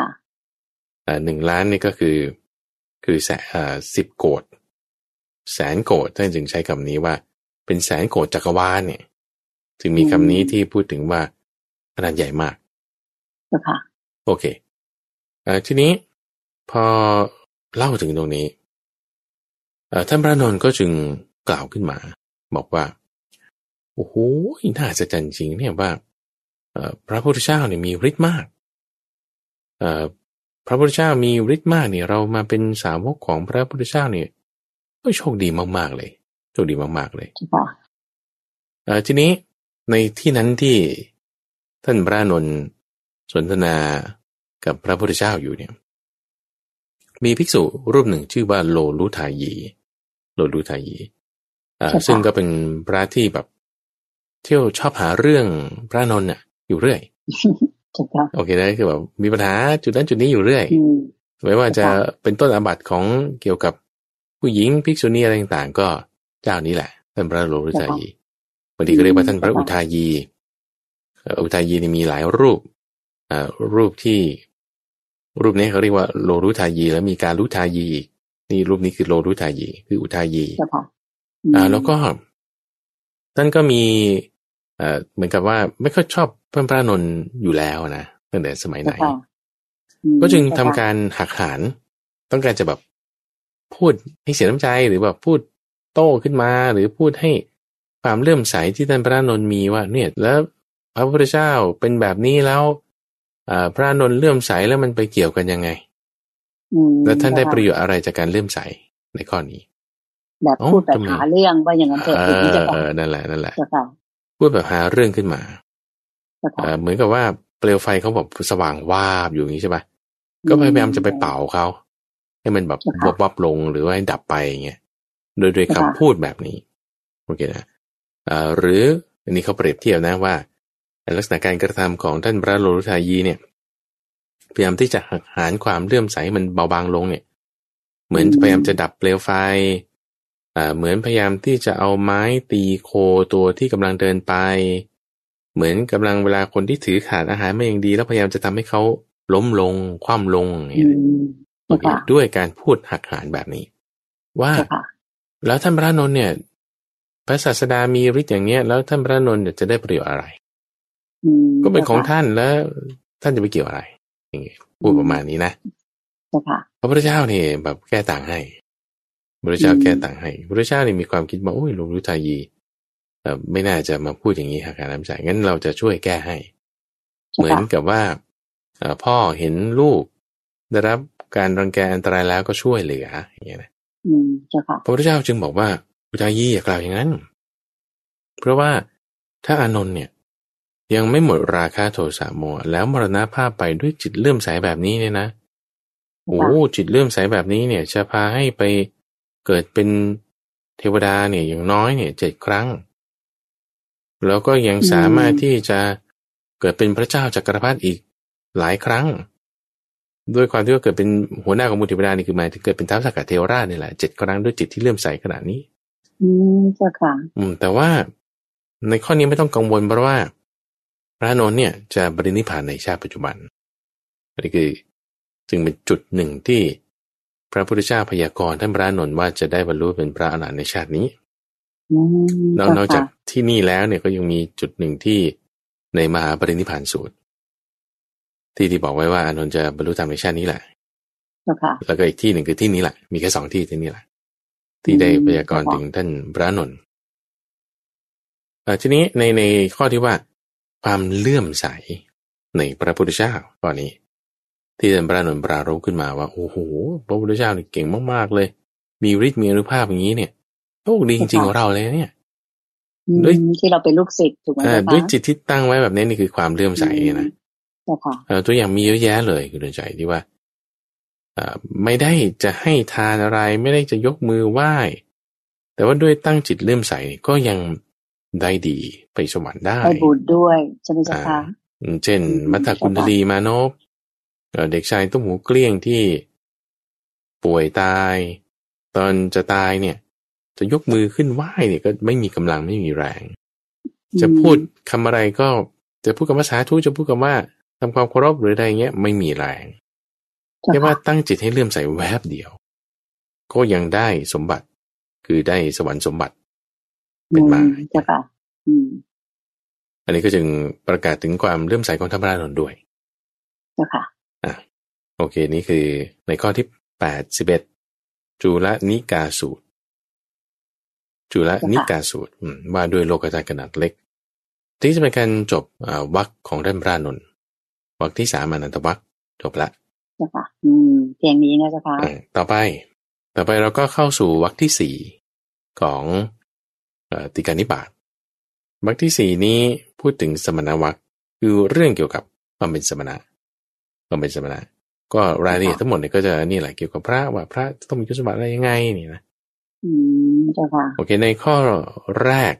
1ล้านนี่ก็คือแสน10โกดแสนโกดท่านจึงใช้คำนี้ว่าเป็นแสนโกดจักรวาลเนี่ยจึงมีคำนี้ที่พูดถึงว่าขนาดใหญ่มากโอเคทีนี้พอเล่าถึงตรงนี้ท่านพระนนท์ก็จึงกล่าวขึ้นมาบอกว่าโอ้โหน่าจะจันจริงเนี่ยว่าพระพุทธเจ้าเนี่ยมีฤทธิ์มากพระพุทธเจ้ามีฤทธิ์มากเนี่ยเรามาเป็นสาวกของพระพุทธเจ้าเนี่ยก็โชคดีมากๆเลยโชคดีมากๆเลยทีนี้ในที่นั้นที่ท่านพระนนท์สนทนากับพระพุทธเจ้าอยู่เนี่ยมีภิกษุรูปหนึ่งชื่อว่าโลลุทายีซึ่งก็เป็นพระที่แบบเที่ยวชอบหาเรื่องพระนนท์น่ะอยู่เรื่อยโอเคนะคือแบบมีปัญหาจุดนั้นจุดนี้อยู่เรื่อยไม่ว่าจะเป็นต้นอาบัติของเกี่ยวกับผู้หญิงภิกษุณีอะไรต่างๆก็เจ้านี้แหละท่านพระโลลุทายีบางทีก็เรียกว่าท่านพระอุทายีนี่มีหลายรูปรูปนี้เขาเรียกว่าโลลุทายีแล้วมีการลุทายีอีกนี่รูปนี้คือโลลุทายีคืออุทายีแล้วก็ท่านก็มีเหมือนกับว่าไม่ค่อยชอบพระนนท์อยู่แล้วนะตั้งแต่สมัยไหนก็จึงทำการหักหานต้องการจะแบบพูดให้เสียน้ำใจหรือแบบพูดโต้ขึ้นมาหรือพูดให้ความเลื่อมใสที่ท่านพระนนท์มีว่าเนี่ยแล้วพระพุทธเจ้าเป็นแบบนี้แล้วพระนนท์เลื่อมใสแล้วมันไปเกี่ยวกันยังไงแล้วท่านได้ประโยชน์อะไรจากการเลื่อมใสในข้อนี้แบบพูดแบบหาเรื่องว่าอย่างนั้นเถอะนั่นแหละพูดแบบหาเรื่องขึ้นมาเหมือนกับว่าเปลวไฟเขาแบบสว่างวาบอยู่อย่างนี้ใช่ไหมก็พยายามจะไปเป่าเขาให้มันแบบวับลงหรือว่าให้ดับไปอย่างเงี้ยโดยคำพูดแบบนี้โอเคนะหรืออันนี้เขาเปรียบเทียบนะว่าลักษณะการกระทำของท่านพระโลลุทายีเนี่ยพยายามที่จะหักหานความเลื่อมใสมันเบาบางลงเนี่ยเหมือนพยายามจะดับเปลวไฟเหมือนพยายามที่จะเอาไม้ตีโคตัวที่กำลังเดินไปเหมือนกำลังเวลาคนที่ถือขาดอาหารไม่อย่างดีแล้วพยายามจะทำให้เขาล้มลงคว่ำลงด้วยการพูดหักหานแบบนี้ว่าแล้วท่านพระนนท์เนี่ยพระศาสดามีฤทธิ์อย่างเนี้ยแล้วท่านพระนนท์จะได้ประโยชน์อะไรก็เป็นของท่านแล้วท่านจะไปเกี่ยวอะไรอย่างเงี้ยพูดประมาณนี้นะพระพุทธเจ้าเนี่ยแบบแก้ต่างให้พระเจ้าแก้ต่างให้พระเจ้าเนี่ยมีความคิดว่าโอ้ยโลลุทายีไม่น่าจะมาพูดอย่างนี้หากน้ำใจงั้นเราจะช่วยแก้ให้เหมือนกับว่าพ่อเห็นลูกได้รับการรังแกอันตรายแล้วก็ช่วยเหลืออย่างเงี้ยนะพระพุทธเจ้าจึงบอกว่าอุทายีอย่ากล่าวอย่างนั้น เพราะว่าถ้าอานนท์เนี่ยยังไม่หมดราคะโทสะโมหะแล้วมรณภาพไปด้วยจิตเลื่อมใสแบบนี้เนี่ยนะโอ้จิตเลื่อมใสแบบนี้เนี่ยจะพาให้ไปเกิดเป็นเทวดาเนี่ยอย่างน้อยเนี่ย7 ครั้งแล้วก็ยังสามารถที่จะเกิดเป็นพระเจ้าจักรพรรดิอีกหลายครั้งด้วยความที่ว่าเกิดเป็นหัวหน้าของมูลเทวดานี่คือหมายถึงเกิดเป็นท้าวสักกะเทวราชนี่แหละ7 ครั้งด้วยจิตที่เลื่อมใสขนาดนี้เจ้าค่ะแต่ว่าในข้อนี้ไม่ต้องกังวลเพราะว่าพระอานนท์เนี่ยจะปรินิพพานในชาติปัจจุบันนี่คือจึงเป็นจุดหนึ่งที่พระพุทธเจ้าพยากรณ์ท่านพระอานนท์ว่าจะได้บรรลุเป็นพระอรหันต์ในชาตินี้นอกจากที่นี่แล้วเนี่ยก็ยังมีจุดหนึ่งที่ในมหาปรินิพพานสูตรที่บอกไว้ว่าอานนท์จะบรรลุธรรมในชาตินี้แหละแล้วก็อีกที่หนึ่งคือที่นี้แหละมีแค่2 ที่ที่นี่แหละที่ได้พยากรณ์ถึงท่านพระอานนท์ทีนี้ในข้อที่ว่าความเลื่อมใสในพระพุทธเจ้าตอนนี้ที่ท่านพระอานนท์ปรารภขึ้นมาว่าโอ้โหพระพุทธเจ้านี่เก่งมากๆเลยมีฤทธิ์มีอนุภาพอย่างนี้เนี่ยโชคดีจริงๆของเราเลยเนี่ยด้วยที่เราเป็นลูกศิษย์ถูกไหมคะด้วยจิตที่ตั้งไว้แบบนี้นี่คือความเลื่อมใสนะตัวอย่างมีเยอะแยะเลยคุณดวงใจที่ว่าไม่ได้จะให้ทานอะไรไม่ได้จะยกมือไหว้แต่ว่าด้วยตั้งจิตเลื่อมใสก็ยังได้ดีไปสวรรค์ได้ไปบุญด้วยใช่ไหมคะเช่นมัทธกุณฑลีมานพเด็กชายตุ้มหูเกลี้ยงที่ป่วยตายตอนจะตายเนี่ยจะยกมือขึ้นไหว้เนี่ยก็ไม่มีกำลังไม่มีแรงจะพูดคำอะไรก็จะพูดคำว่าสาธุจะพูดคำว่าทำความเคารพหรืออะไรเงี้ยไม่มีแรงแค่ว่าตั้งจิตให้เลื่อมใสแวบเดียวก็ยังได้สมบัติคือได้สวรรค์สมบัติเป็นมาใช่ค่ะอันนี้ก็จึงประกาศถึงความเลื่อมใสของธรรมราชนด้วยใช่ค่ะโอเคนี่คือในข้อที่81จุลนิกาสูตรจุลนิกาสูตรว่าด้วยโลกธาตุขนาดเล็กที่จะเป็นการจบวรรคของท่านพระอานนท์วรรคที่3อนันตวรรคจบละเจ้าค่ะเพียงนี้นะเจ้าค่ะต่อไปเราก็เข้าสู่วรรคที่4ของติกานิบาตวรรคที่4นี้พูดถึงสมณวรรคคือเรื่องเกี่ยวกับความเป็นสมณะความเป็นสมณะก็รายละเอียดทั้งหมดเนี่ยก็จะนี่แหละเกี่ยวกับพระว่าพระต้องมีคุณสมบัติอะไรยังไงนี่นะเจ้าค่ะโอเคในข้อแรก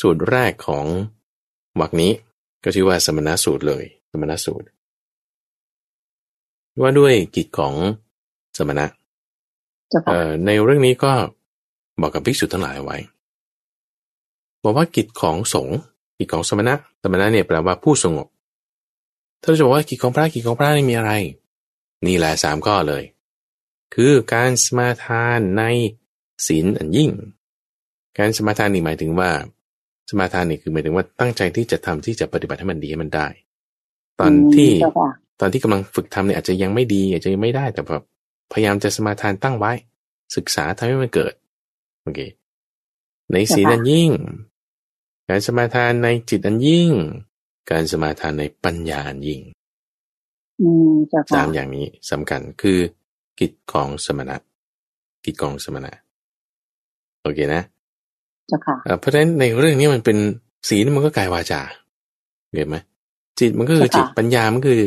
สูตรแรกของวรรคนี้ก็ชื่อว่าสมณสูตรเลยสมณสูตรว่าด้วยกิจของสมณะในเรื่องนี้ก็บอกกับภิกษุทั้งหลายไว้บอกว่ากิจของสงฆ์กิจของสมณะสมณะเนี่ยแปลว่าผู้สงบถ้าเราจะบอกว่ากิจของพระกิจของพระนี่มีอะไรนี่แหละ3 ข้อเลยคือการสมาทานในศีลอันยิ่งการสมาทานนี่หมายถึงว่าสมาทานนี่คือหมายถึงว่าตั้งใจที่จะทำที่จะปฏิบัติให้มันดีให้มันได้ตอนที่กำลังฝึกทำเนี่ยอาจจะยังไม่ดีอาจจะยังไม่ได้แต่แบบพยายามจะสมาทานตั้งไว้ศึกษาทำให้มันเกิดโอเคในศีลอันยิ่งการสมาทานในจิตอันยิ่งการสมาทานในปัญญาอันยิ่ง3 อย่างนี้สำคัญคือกิจของสมณะกิจของสมณะโอเคนะเพราะฉะนั้นในเรื่องนี้มันเป็นศีลมันก็กายวาจาเห็นไหมจิตมันก็คือจิตปัญญามันคือ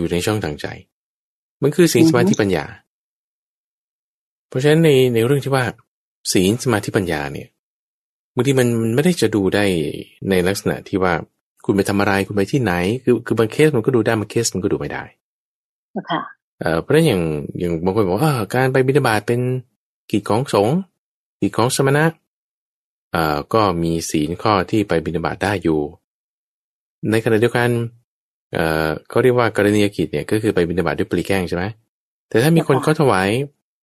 อยู่ในช่องทางใจมันคือศีลสมาธิปัญญาเพราะฉะนั้นในเรื่องที่ว่าศีลสมาธิปัญญาเนี่ยบางทีมันไม่ได้จะดูได้ในลักษณะที่ว่าคุณไปทำอะไรคุณไปที่ไหนคือบางเคสมันก็ดูได้บางเคสมันก็ดูไม่ได้เพราะฉะนั้นอย่างบางคนบอกว่าการไปบิณฑบาตเป็นกิจของสงฆ์กิจของสมณะก็มีศีลข้อที่ไปบิณฑบาตได้อยู่ในขณะเดียวกันเขาเรียกว่ากรณียกิจเนี่ยก็คือไปบิณฑบาตด้วยปลีแกล้งใช่ไหมแต่ถ้ามีคนเขาถวาย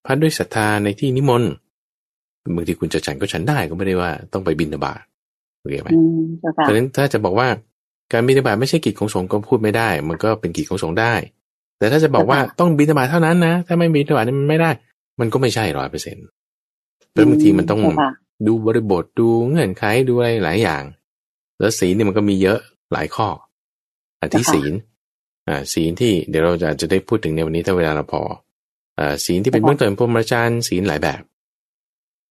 พัดด้วยศรัทธาในที่นิมนต์บางทีคุณจะฉันก็ฉันได้ก็ไม่ได้ว่าต้องไปบิณฑบาตโอเคไหมเพราะฉะนั้นถ้าจะบอกว่าการบิณฑบาตไม่ใช่กิจของสงฆ์ก็พูดไม่ได้มันก็เป็นกิจของสงฆ์ได้แต่ถ้าจะบอกว่าต้องบิณฑบาตเท่านั้นนะถ้าไม่บิณฑบาตมันไม่ได้มันก็ไม่ใช่ 100% บางทีมันต้องดูบริบทดูเงื่อนไขดูอะไรหลายอย่างแล้วศีลเนี่ยมันก็มีเยอะหลายข้ออธิศีลศีลที่เดี๋ยวเราจะได้พูดถึงในวันนี้ถ้าเวลาเราพอศีลที่เป็นเบื้องต้นพรหมจรรย์ศีลหลายแบบ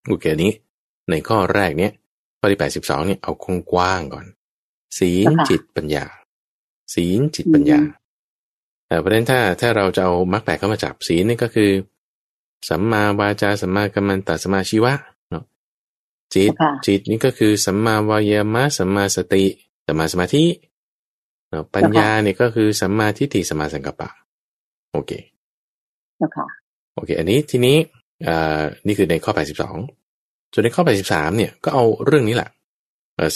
โอเคนี้ในข้อแรกเนี้ย ข้อที่82เนี่ยเอากว้างๆก่อนศีลจิตปัญญาศีลจิตปัญญาแต่ประเด็นถ้าเราจะเอามรรค 8เข้ามาจับศีลนี่ก็คือสัมมาวาจาสัมมากัมมันตะสัมมาชีวะเนาะจิตนี่ก็คือสัมมาวายามะสัมมาสติสัมมาสมาธิเนาะปัญญาเนี่ยก็คือสัมมาทิฏฐิสัมมาสังกัปปะโอเคนะคะโอเคอันนี้ทีนี้นี่คือในข้อ82ส่วนในข้อ83เนี่ยก็เอาเรื่องนี้แหละ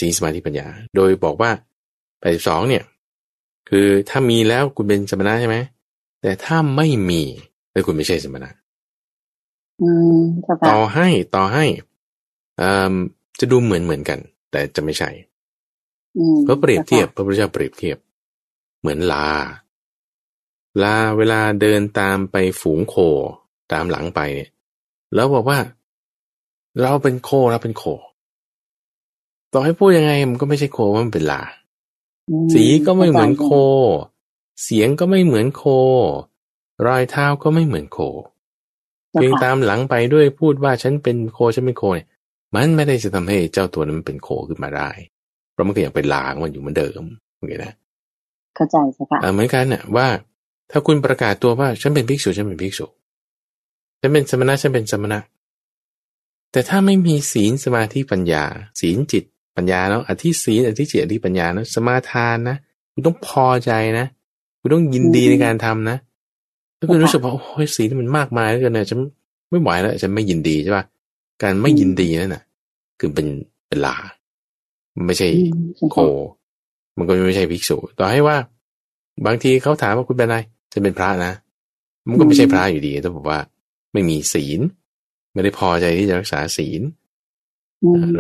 ศีลสมาธิปัญญาโดยบอกว่า82เนี่ยคือถ้ามีแล้วคุณเป็นสมณะใช่ไหมแต่ถ้าไม่มีแล้วคุณไม่ใช่สมณะต่อให้จะดูเหมือนกันแต่จะไม่ใช่เพราะเปรียบเทียบพระพุทธเจ้าเปรียบเทียบเหมือนลาเวลาเดินตามไปฝูงโคตามหลังไปเนี่ยแล้วบอกว่าเราเป็นโคต่อให้พูดยังไงมันก็ไม่ใช่โคมันเป็นลาสีก็ไม่เหมือนโคเสียงก็ไม่เหมือนโครอยเท้าก็ไม่เหมือนโคเพียงตามหลังไปด้วยพูดว่าฉันเป็นโคเนี่ยมันไม่ได้จะทำให้เจ้าตัวนั้นเป็นโคขึ้นมาได้เพราะมันก็ยังเป็นลาของมันอยู่เหมือนเดิมโอเคนะเข้าใจใช่ปะเหมือนกันน่ะว่าถ้าคุณประกาศตัวว่าฉันเป็นภิกษุฉันเป็นสมณะแต่ถ้าไม่มีศีลสมาธิปัญญาศีลจิตปัญญาเนาะอธิศีลอธิจิตอธิปัญญาเนาะสมาทานนะคุณต้องพอใจนะคุณต้องยินดีในการทำนะถ้าคุณรู้สึกว่าโอ้ยศีลมันมากมายแล้วกันเนี่ยฉันไม่ไหวแล้วฉันไม่ยินดีใช่ป่ะการไม่ยินดีนั่นน่ะคือเป็นลาไม่ใช่โคมันก็ไม่ใช่ภิกษุต่อให้ว่าบางทีเขาถามว่าคุณเป็นอะไรฉันเป็นพระนะมันก็ไม่ใช่พระอยู่ดีต้องบอกว่าไม่มีศีลไม่ได้พอใจที่จะรักษาศีล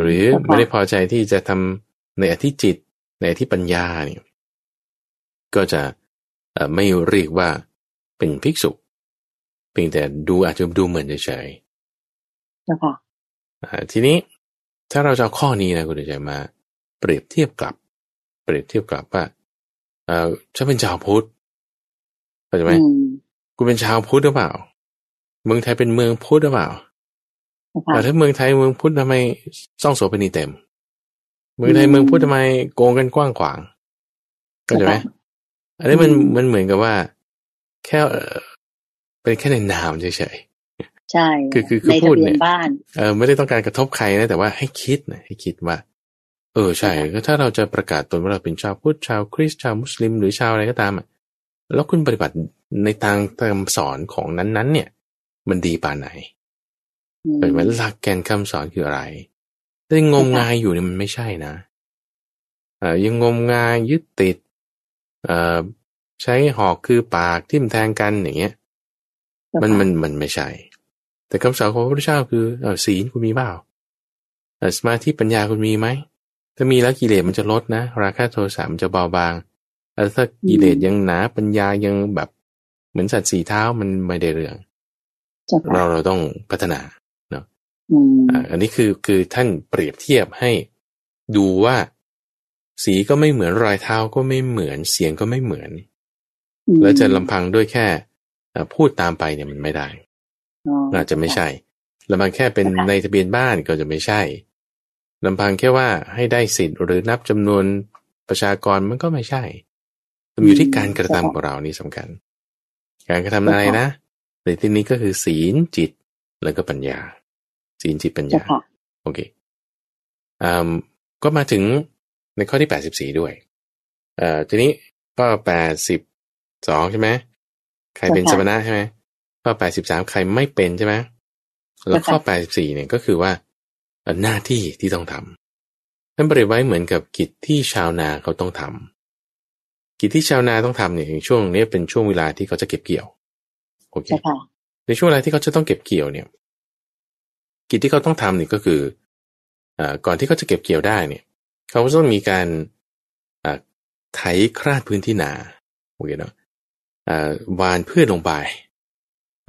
หรือไม่ได้พอใจที่จะทำในอธิจิตในอธิปัญญาเนี่ยก็จะไม่เรียกว่าเป็นภิกษุเพียงแต่ดูอาจจะดูเหมือนเฉยๆนะคะทีนี้ถ้าเราจะเอาข้อนี้นะคุณจะมาเปรียบเทียบกลับว่าฉันเป็นชาวพุทธเข้าใจไหมคุณเป็นชาวพุทธหรือเปล่าเมืองไทยเป็นเมืองพุทธหรือเปล่าแต่ถ้าเมืองไทยเมืองพุทธทำไมซ่องโสเภณีเต็มเมืองไทยเมืองพุทธทำไมโกงกันกว้างขวางเข้าใจไหมอันนี้มันเหมือนกับว่าแค่เป็นแค่ในนามเฉยๆใช่คือพูดเนี่ยไม่ได้ต้องการกระทบใครนะแต่ว่าให้คิดว่าใช่ก็ถ้าเราจะประกาศตนว่าเราเป็นชาวพุทธชาวคริสต์ชาวมุสลิมหรือชาวอะไรก็ตามอ่ะแล้วคุณปฏิบัติในทางคำสอนของนั้นๆเนี่ยมันดีป่านไหนเห็นไหมหลักแกนคำสอนคืออะไรถ้ายังงมงายอยู่เนี่ยมันไม่ใช่นะยังงมงายยึดติดใช้หอกคือปากทิ่มแทงกันอย่างเงี้ยมันไม่ใช่แต่คำสอนของพระพุทธเจ้าคือศีลคุณมีเปล่าสมาธิปัญญาคุณมีไหมถ้ามีแล้วกิเลสมันจะลดนะราคะโทสะมันจะเบาบางถ้ากิเลสยังหนาปัญญายังแบบเหมือนสัตว์สี่เท้ามันไม่ได้เรื่องเราต้องพัฒนาเนาะอันนี้คือท่านเปรียบเทียบให้ดูว่าสีก็ไม่เหมือนรอยเท้าก็ไม่เหมือนเสียงก็ไม่เหมือนแล้วจะลำพังด้วยแค่พูดตามไปเนี่ยมันไม่ได้อาจจะไม่ใช่ลำพังแค่เป็นในทะเบียนบ้านก็จะไม่ใช่ลำพังแค่ว่าให้ได้สิทธิ์หรือนับจำนวนประชากรมันก็ไม่ใช่มันอยู่ที่การกระทำของเรานี่สำคัญการกระทำอะไรนะในที่นี้ก็คือศีลจิตแล้วก็ปัญญาศีลจิตปัญญาโอเคก็มาถึงในข้อที่84ด้วยทีนี้ข้อ82ใช่ไหมใครเป็นสมณะใช่ไหมข้อ83ใครไม่เป็นใช่ไหมแล้วข้อ84เนี่ยก็คือว่าหน้าที่ที่ต้องทำท่านเปรียบไว้เหมือนกับกิจที่ชาวนาเขาต้องทำกิจที่ชาวนาต้องทำเนี่ยช่วงนี้เป็นช่วงเวลาที่เขาจะเก็บเกี่ยวOkay. ในช่วงเวลาที่เขาจะต้องเก็บเกี่ยวเนี่ยกิจที่เขาต้องทำเนี่ยก็คือก่อนที่เขาจะเก็บเกี่ยวได้เนี่ยเขาต้องมีการไถคราดพื้นที่นาโอเคเนาะหว่านพืชลงไป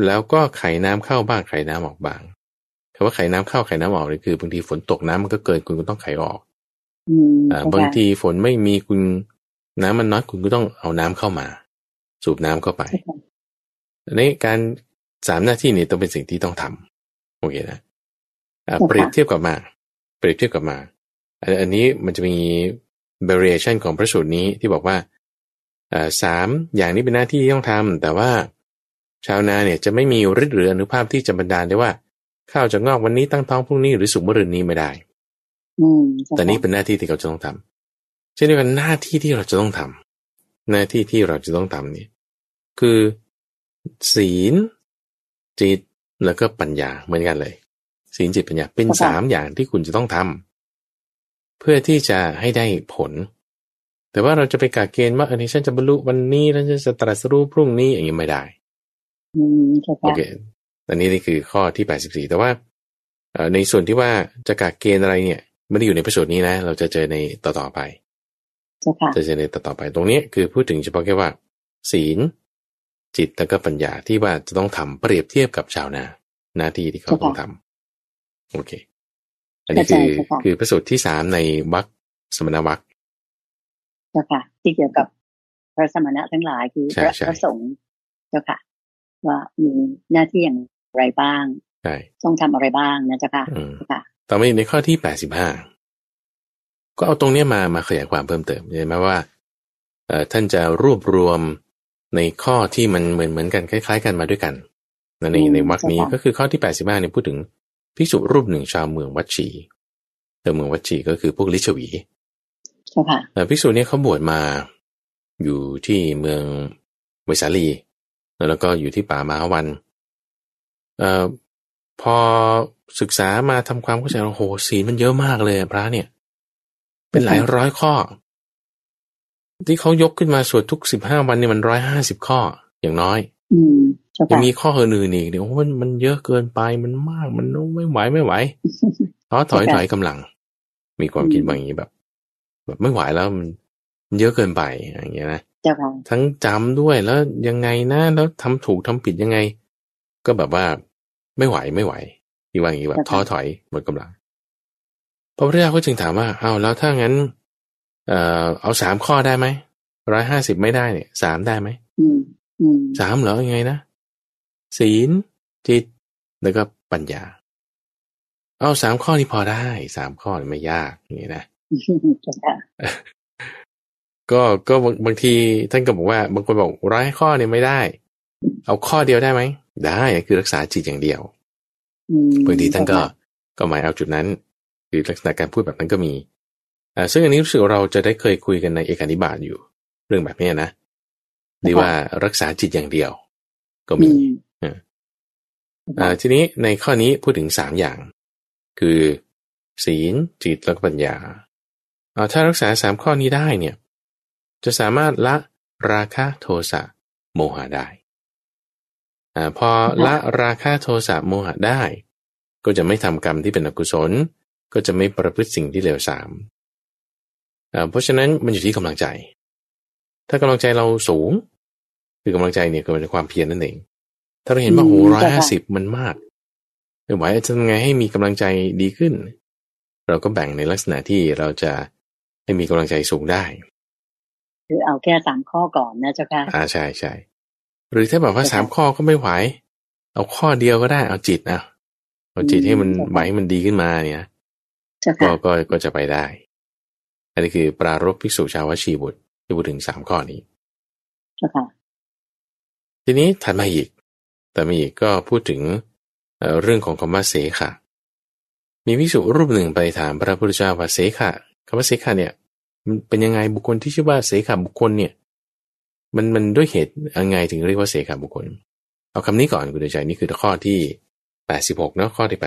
แล้วก็ไขน้ำเข้าบ้างไขน้ำออกบ้างคำว่าไขน้ำเข้าไขน้ำออกนี่คือบางทีฝนตกน้ำมันก็เกินคุณก็ต้องไขออกบางทีฝนไม่มีคุณน้ำมันน้อยคุณก็ต้องเอาน้ำเข้ามาสูบน้ำเข้าไปในการ3หน้าที่นี้ต้องเป็นสิ่งที่ต้องทำโอเคนะเปรียบเทียบกับมา อันนี้มันจะมี variation ของพระสูตรนี้ที่บอกว่าสามอย่างนี้เป็นหน้าที่ต้องทำแต่ว่าชาวนาเนี่ยจะไม่มีฤทธิ์หรืออนุภาพที่จะบันดาลได้ว่าข้าวจะงอกวันนี้ตั้งท้องพรุ่งนี้หรือสุกมะรืนนี้ไม่ได้แต่นี่เป็นหน้าที่ที่เขาจะต้องทำเช่นเดียวกันหน้าที่ที่เราจะต้องทำหน้าที่ที่เราจะต้องทำนี่คือศีลจิตแล้วก็ปัญญาเหมือนกันเลยศีลจิตปัญญาเป็นสามอย่างที่คุณจะต้องทำเพื่อที่จะให้ได้ผลแต่ว่าเราจะไปกะเกณฑ์ว่าอันนี้ฉันจะบรรลุวันนี้แล้วฉันจะตรัสรู้พรุ่งนี้อย่างนี้ไม่ได้โอเคอันนี้นี่คือข้อที่84แต่ว่าในส่วนที่ว่าจะกะเกณฑ์อะไรเนี่ยไม่ได้อยู่ในพระสูตรนี้นะเราจะเจอในต่อๆไปจะเจอในต่อๆไปตรงนี้คือพูดถึงเฉพาะแค่ว่าศีลจิตแล้วก็ปัญญาที่ว่าจะต้องทำเปรียบเทียบกับชาวนาหน้าที่ที่เขาต้องทำโอเคอันนี้คือพระสูตรที่3ในวรรคสมณวรรคเจ้าค่ะที่เกี่ยวกับพระสมณะทั้งหลายคือพระสงฆ์เจ้าค่ะว่ามีหน้าที่อย่างไรบ้างต้องทำอะไรบ้างนะเจ้าค่ะต่อมาในข้อที่85ก็เอาตรงนี้มาขยายความเพิ่มเติมเห็นไหมว่าท่านจะรวบรวมในข้อที่มันเหมือนกันคล้ายๆกันมาด้วยกันในวรรคนี้ก็คือข้อที่85เนี่ยพูดถึงภิกษุรูปหนึ่งชาวเมืองวัชชีเมืองวัชชีก็คือพวกลิชวีภิกษุเนี่ยเขาบวชมาอยู่ที่เมืองไวสาลีแล้วก็อยู่ที่ป่ามหาวันพอศึกษามาทำความเข้าใจโอ้โหศีลมันเยอะมากเลยพระเนี่ยเป็นหลายร้อยข้อที่เขายกขึ้นมาสวดทุก15วันนี่มัน150ข้ออย่างน้อยยังมีข้ออื่นอีกเนี่ยโอ้มันเยอะเกินไปมันมากมันไม่ไหวถอยกำลังมีความคิดอย่างนี้แบบไม่ไหวแล้วมันเยอะเกินไปอย่างเงี้ยนะทั้งจำด้วยแล้วยังไงนะแล้วทำถูกทำผิดยังไงก็แบบว่าไม่ไหวที่ว่าอย่างนี้แบบท้อถอยหมดกำลังพระพุทธเจ้าก็จึงถามว่าเอาแล้วถ้างั้นเอา3ข้อได้ไหม150ไม่ได้เนี่ย3ได้ไหม3เหรอยังไงนะศีลจิตแล้วก็ปัญญาเอา3ข้อนี่พอได้3ข้อนี่ไม่ยากอย่างนี้นะก็บางทีท่านก็บอกว่าบางคนบอก100ข้อเนี่ยไม่ได้เอาข้อเดียวได้ไหมได้คือรักษาจิตอย่างเดียวบางทีท่านก็หมายเอาจุดนั้นคือลักษณะการพูดแบบนั้นก็มีซึ่งอันนี้รู้สึกเราจะได้เคยคุยกันในเอกนิบาตอยู่เรื่องแบบนี้นะดีว่ารักษาจิตอย่างเดียวก็มีทีนี้ในข้อนี้พูดถึง3อย่างคือศีลจิตแล้วก็ปัญญาถ้ารักษา3ข้อนี้ได้เนี่ยจะสามารถละราคะโทสะโมหะได้พอละราคะโทสะโมหะได้ก็จะไม่ทำกรรมที่เป็นอกุศลก็จะไม่ประพฤติสิ่งที่เลวทรามเพราะฉะนั้นมันอยู่ที่กำลังใจถ้ากำลังใจเราสูงคือกำลังใจเนี่ยเกิดมาจากความเพียรนั่นเองถ้าเราเห็นว่าโอ้150มันมากไม่ไหวจะทำไงให้มีกำลังใจดีขึ้นเราก็แบ่งในลักษณะที่เราจะให้มีกำลังใจสูงได้คือเอาแค่3ข้อก่อนนะเจ้าค่ะใช่ใช่หรือถ้าแบบว่า3ข้อก็ไม่ไหวเอาข้อเดียวก็ได้เอาจิตนะเอาจิตให้มันไหวมันดีขึ้นมาเนี่ยก็จะไปได้อันนี้คือปรารภภิกษุชาววัชชีบุตรที่พูดถึง3ข้อนี้ทีนี้ถัดมาอีกก็พูดถึงเรื่องของคำว่าเสขะมีภิกษุรูปหนึ่งไปถามพระพุทธเจ้าว่าเสขะคำว่าเสขะเนี่ยมันเป็นยังไงบุคคลที่ชื่อว่าเสขะบุคคลเนี่ยมันด้วยเหตุยังไงถึงเรียกว่าเสขะบุคคลเอาคำนี้ก่อนคุณใจนี่คือข้อที่86เนาะข้อที่86เ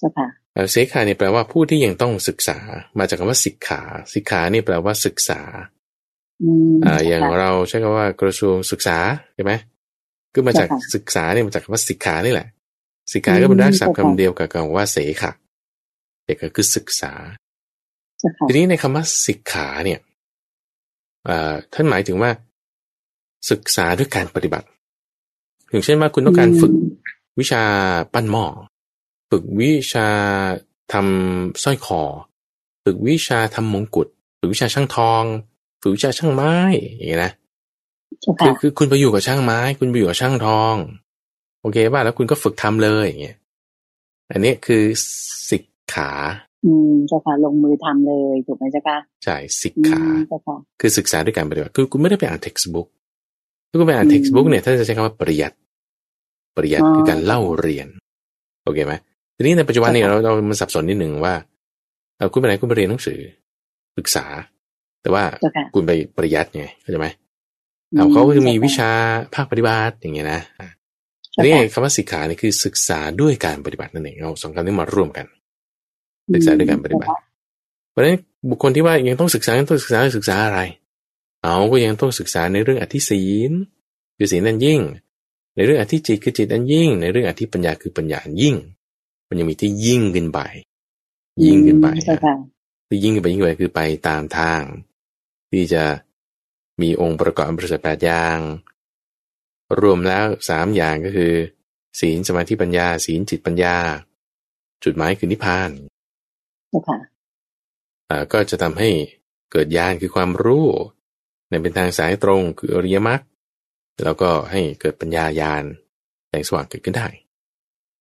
จ้าค่ะเสขะเนี่ยแปลว่าผู้ที่ยังต้องศึกษามาจากคำว่าสิกขาสิกขานี่แปลว่าศึกษาอย่างเราใช้คำว่ากระทรวงศึกษาใช่ไหมก็มาจากศึกษาเนี่ยมาจากคำว่าสิกขานี่แหละสิกขาก็เป็นรักษาคำเดียวกับคำว่าเสขะเสขะคือศึกษาทีนี้ในคำว่าสิกขาเนี่ยท่านหมายถึงว่าศึกษาด้วยการปฏิบัติอย่างเช่นว่าคุณต้องการฝึกวิชาปั้นหม้อฝึกวิชาทำสร้อยคอฝึกวิชาทำมงกุฎฝึกวิชาช่างทองฝึกวิชาช่างไม้อย่างนี้นะคือคุณไปอยู่กับช่างไม้คุณไปอยู่กับช่างทองโอเคป่ะแล้วคุณก็ฝึกทำเลยอย่างเงี้ยอันนี้คือสิกขา เจ้าค่ะลงมือทำเลยถูกไหมเจ้าค่ะใช่ศิกขาคือศึกษาด้วยการปฏิบัติคือคุณไม่ได้ไปอ่าน textbook คือคุณไปอ่าน textbook เนี่ยท่านจะใช้คำว่าปริยัติปริยัติคือการเล่าเรียนโอเคไหมทีนี้ในปัจจุบันเนี่ยเรามันสับสนนิดหนึ่งว่าคุณไปไหนคุณไปเรียนหนังสือศึกษาแต่ว่าคุณไปปริยัติไงเข้าใจไหมเขาก็จะมีวิชาภาคปฏิบัติอย่างเงี้ยนะนี่คำว่าศิกขาเนี่ยคือศึกษาด้วยการปฏิบัตินั่นเองเอาสองคำนี้มาร่วมกันศึกษาด้วยการปฏิบัติเพราะฉะนั้นบุคคลที่ว่ายังต้องศึกษายังต้องศึกษาศึกษาอะไรเอาก็ยังต้องศึกษาในเรื่องอธิศีลคือศีลอันยิ่งในเรื่องอธิจิตคือจิตอันยิ่งในเรื่องอธิปัญญาคือปัญญาอันยิ่งมันยังมีที่ยิ่งขึ้นไปยิ่งขึ้นไปที่ยิ่งขึ้นไปยิ่งไปคือไปตามทางที่จะมีองค์ประกอบประเสริฐ8อย่างรวมแล้ว3อย่างก็คือศีลสมาธิปัญญาศีลจิตปัญญาจุดหมายคือนิพพานก็จะทำให้เกิดญาณคือความรู้ในเป็นทางสายตรงคืออริยมรรคแล้วก็ให้เกิดปัญญาญาณแสงสว่างเกิดขึ้นได้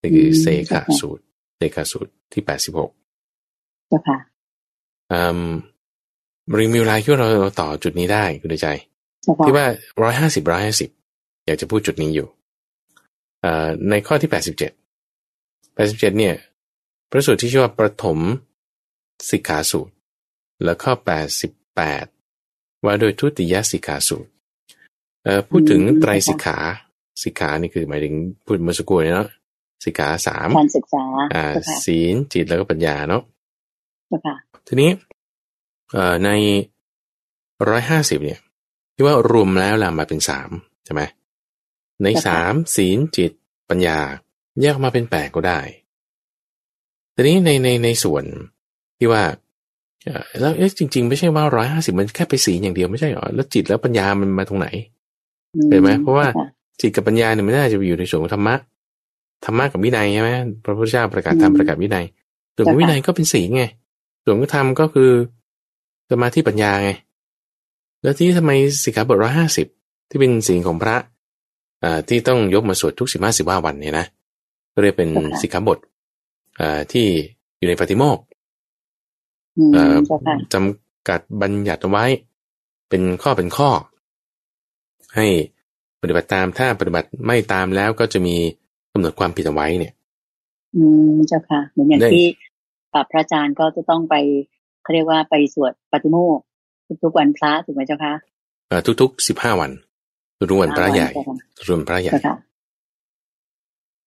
นี่คือเสขสูตรเสขสูตรที่86ค่ะมีเวลาที่เราต่อจุดนี้ได้คุณใจที่ว่า150อยากจะพูดจุดนี้อยู่ในข้อที่87เนี่ยพระสูตรที่ชื่อว่าปฐมสิกขาสูตรและข้อ88ว่าโดยทุติยสิกขาสูตรพูดถึงไตรสิกขาสิกขานี่คือหมายถึงพูดเมื่อสักครู่เนาะสิกขา3การศึกษาศีลจิตแล้วก็ปัญญาเนาะทีนี้ใน150เนี่ยที่ว่ารวมแล้วล่ะมาเป็น3ใช่ไหมใน3ศีลจิตปัญญาแยกมาเป็น8ก็ได้ทีนี้ในส่วนที่ว่าแล้วจริงๆไม่ใช่ว่า150มันแค่ไปศีลอย่างเดียวไม่ใช่หรอแล้วจิตแล้วปัญญามันมาตรงไหนเห็นไหมเพราะว่าจิตกับปัญญาเนี่ยมันน่าจะอยู่ในส่วนของธรรมะธรรมะกับวินัยใช่ไหมพระพุทธเจ้าประกาศธรรมประกาศวินัยส่วนวินัยก็เป็นศีลไงส่วนธรรมก็คือสมาธิปัญญาไงแล้วที่ทำไมสิกขาบท150ที่เป็นศีลของพระที่ต้องยกมาสวดทุก15-15 วันเนี่ยนะเรียกเป็นสิกขาบทที่อยู่ในปาฏิโมกข์จำกัดบัญญัติไว้เป็นข้อเป็นข้อให้ปฏิบัติตามถ้าปฏิบัติไม่ตามแล้วก็จะมีกำหนดความผิดเอาไว้เนี่ยเจ้าค่ะเหมือนอย่างที่พระอาจารย์ก็จะต้องไปเขาเรียกว่าไปสวดปาฏิโมกข์ทุกวันพระถูกไหมเจ้าค่ะทุกๆ15 วันทุกวันพระใหญ่รวมพระใหญ่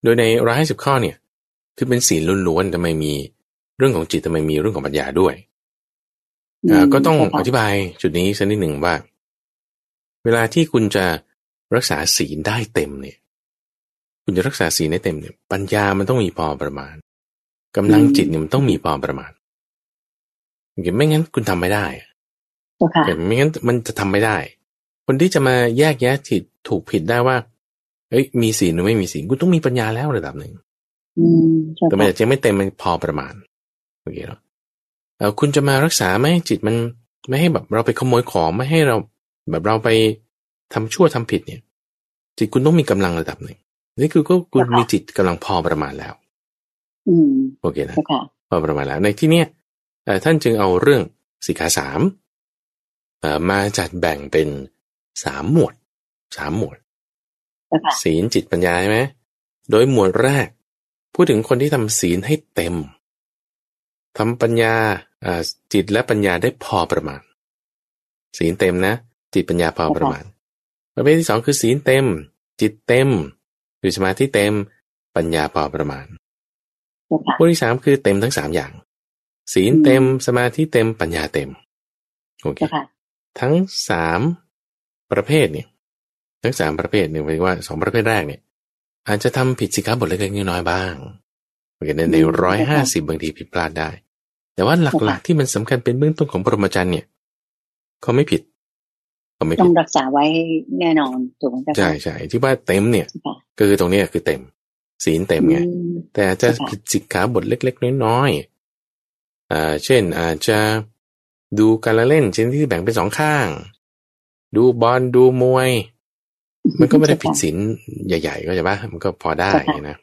โดยใน150ข้อเนี่ยคือเป็นศีลล้วนๆทำไมมีเรื่องของจิตทำไมมีเรื่องของปัญญาด้วยก็ต้องอธิบายจุดนี้สักนิดหนึ่งว่าเวลาที่คุณจะรักษาศีลได้เต็มเนี่ยคุณจะรักษาศีลได้เต็มเนี่ยปัญญามันต้องมีพอประมาณกำลังจิตเนี่ยมันต้องมีพอประมาณไม่งั้นคุณทำไม่ได้ไม่งั้นมันจะทำไม่ได้คนที่จะมาแยกแยะผิดถูกผิดได้ว่าเอ้ยมีศีลหรือไม่มีศีลคุณต้องมีปัญญาแล้วระดับหนึ่งแต่มันอาจจะไม่เต็มมันพอประมาณโอเคเนาะคุณจะมารักษาไหมจิตมันไม่ให้แบบเราไปขโมยของไม่ให้เราแบบเราไปทำชั่วทำผิดเนี่ยจิตคุณต้องมีกำลังระดับหนึ่งนี่คือก็คุณมีจิตกำลังพอประมาณแล้วโอเคนะพอประมาณแล้วในที่เนี้ยท่านจึงเอาเรื่องสิกขา3มาจัดแบ่งเป็น3 หมวดศีลจิตปัญญาใช่ไหมโดยหมวดแรกพูดถึงคนที่ทำศีลให้เต็มทำปัญญาจิตและปัญญาได้พอประมาณศีลเต็มนะจิตปัญญาพอประมาณประเภทที่2คือศีลเต็มจิตเต็มคือสมาธิเต็มปัญญาพอประมาณพวกที่3คือเต็มทั้ง3อย่างศีลเต็มสมาธิเต็มปัญญาเต็มโอเคทั้ง3ประเภทเนี่ยทั้ง3ประเภทเนี่ยหมายว่า2ประเภทแรกเนี่ยอาจจะทำผิดสิกขาบทเล็กๆน้อยๆบ้างเหมือนกันใน150บางทีผิดพลาดได้แต่ว่าหลักๆที่มันสำคัญเป็นเบื้องต้นของปรมาจารย์เนี่ยเขาไม่ผิดต้องรักษาไว้แน่นอนถูกไหมครับใช่ๆที่ว่าเต็มเนี่ยคือตรงนี้คือเต็มศีลเต็มไงแต่อาจจะผิดสิกขาบทเล็กๆน้อยๆเช่นอาจจะดูการละเล่นเช่นที่แบ่งเป็น2ข้างดูบอลดูมวยมันก็ไม่ได้ผิดศีลใหญ่ๆก็ใช่ปะมันก็พอได้นะ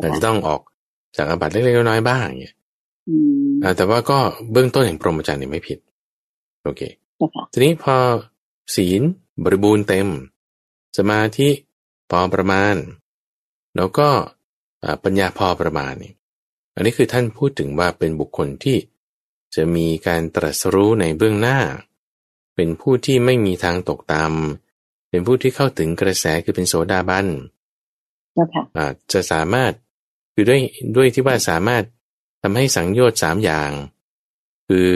แต่จะต้องออกจากอาบัติเล็กๆน้อยๆบ้างอย่างเงี้ย แต่ว่าก็เบื้องต้นแห่งพรหมจรรย์เนี่ยไม่ผิดโอเคทีนี้พอศีลบริบูรณ์เต็มสมาธิพอประมาณแล้วก็ปัญญาพอประมาณนี่อันนี้คือท่านพูดถึงว่าเป็นบุคคลที่จะมีการตรัสรู้ในเบื้องหน้าเป็นผู้ที่ไม่มีทางตกต่ำเป็นผู้ที่เข้าถึงกระแสคือเป็นโสดาบันจะสามารถคือด้วยที่ว่าสามารถทำให้สังโยชน์3อย่างคือ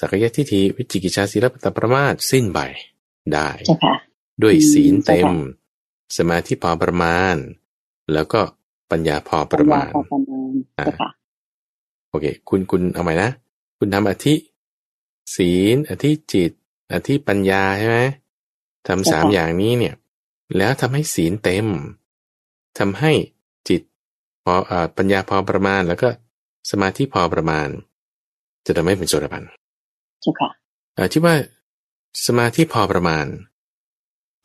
สักกายทิฏฐิวิจิกิจฉาศีลัพพตปรามาสสิ้นไปได้ด้วยศีลเต็มสมาธิพอประมาณแล้วก็ปัญญาพอประมาณโอเคคุณเอาใหม่นะคุณทำอธิศีลอธิจิตอธิปัญญาใช่ไหมทำ3อย่างนี้เนี่ยแล้วทำให้ศีลเต็มทำให้จิตพอปัญญาพอประมาณแล้วก็สมาธิพอประมาณจะทำให้เป็นโสดาบันใช่ค่ะที่ว่าสมาธิพอประมาณ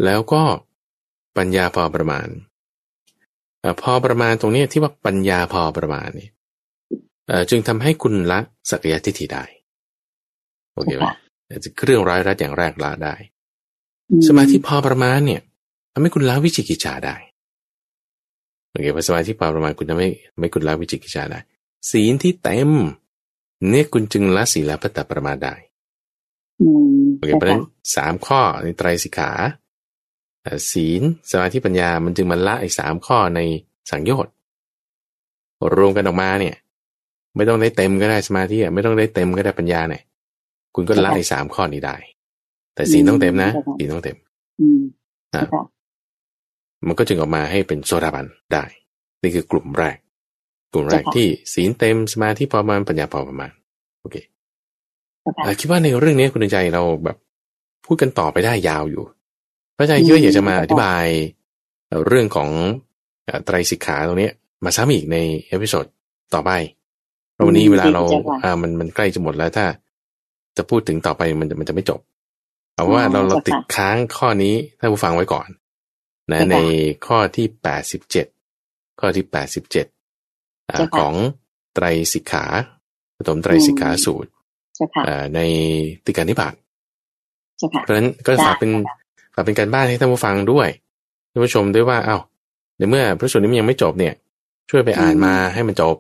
แล้วก็ปัญญาพอประมาณพอประมาณตรงนี้ที่ว่าปัญญาพอประมาณนี่จึงทำให้คุณละสักยทิฏฐิได้โอเคไหมจะเครื่องร้อยรัดอย่างแรกละได้สมาธิพอประมาณเนี่ยทำให้คุณละวิจิกิจฉาได้โอเคพอสมาธิพอประมาณคุณทำให้ไม่คุณละวิจิกิจฉาได้ศีลที่เต็มเนี่ยคุณจึงละศีลพัตตประมาได้โอเคเพราะฉะนั้น3ข้อในไตรสิกขาศีลสมาธิปัญญามันจึงมันละไอ้3ข้อในสังโยชน์รวมกันออกมาเนี่ยไม่ต้องได้เต็มก็ได้สมาธิไม่ต้องได้เต็มก็ได้ปัญญาเนี่ยคุณก็ละไอ้3ข้อนี้ได้แต่ศีลต้องเต็มนะศีลต้องเต็มมันก็จึงออกมาให้เป็นโสดาบันได้นี่คือกลุ่มแรกที่ศีลเต็มสมาธิพอประมาณปัญญาพอประมาณโอเคคิดว่าในเรื่องนี้คุณใจเราแบบพูดกันต่อไปได้ยาวอยู่พระอาจารย์คิดว่าอยากจะมาอธิบายเรื่องของไตรสิกขาตรงนี้มาซ้ำอีกในเอพิโซดต่อไปเพราะวันนี้เวลาเรามันใกล้จะหมดแล้วถ้าจะพูดถึงต่อไปมันจะไม่จบเอาว่าเราติดค้างข้อนี้ท่านผู้ฟังไว้ก่อนนะในข้อที่87ข้อที่87ของไตรสิกขาปฐมไตรสิกขาสูตรในติกานิบาตเพราะฉะนั้นก็ฝากเป็นการบ้านให้ท่านผู้ฟังด้วยท่านผู้ชมด้วยว่าเอ้าในเมื่อพระสูตรนี้มันยังไม่จบเนี่ยช่วยไปอ่านมาให้มันจบ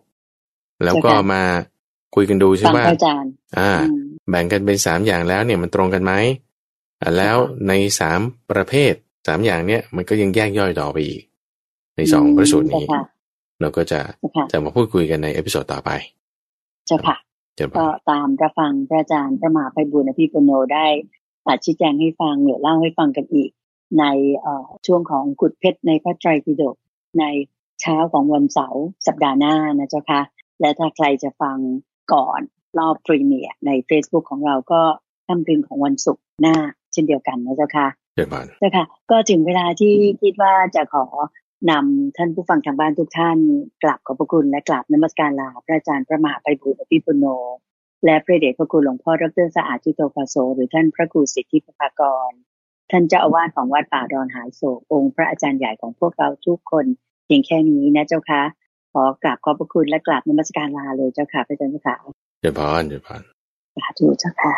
แล้วก็มาคุยกันดูใช่ไหมแบ่งกันเป็น3อย่างแล้วเนี่ยมันตรงกันไหมแล้วใน3ประเภท3อย่างเนี่ยมันก็ยังแยกย่อยต่อไปอีกใน2พระสูตรนี้เราก็จะมาพูดคุยกันในเอพิโซดต่อไปใช่ค่ะก็ตามรับฟังพระอาจารย์พระมหาไพบูลย์อภิปุโนได้ชี้แจงให้ฟังหรือเล่าให้ฟังกันอีกในช่วงของขุดเพชรในพระไตรปิฎกในเช้าของวันเสาร์สัปดาห์หน้านะเจ้าค่ะและถ้าใครจะฟังก่อนรอบพรีเมียร์ใน Facebook ของเราก็ค่ำคืนของวันศุกร์หน้าเช่นเดียวกันนะเจ้าค่ะเจ้าค่ะก็ถึงเวลาที่คิดว่าจะขอนำท่านผู้ฟังทางบ้านทุกท่านกราบขอบพระคุณและกราบนมัสการลาพระอาจารย์พระมหาไพบูลย์อภิปุโนและพระเดชพระคุณหลวงพ่อดร.สะอาดจิตโตภาโสหรือท่านพระครูสิทธิภากรท่านเจ้าอาวาสของวัดป่าดอนหายโศกองค์พระอาจารย์ใหญ่ของพวกเราทุกคนเพียงแค่นี้นะเจ้าค่ะขอกราบขอบพระคุณและกราบนมัสการลาเลยเจ้าค่ะพระอาจารย์เจ้าค่ะเจ้าพานสาธุเจ้าค่ะ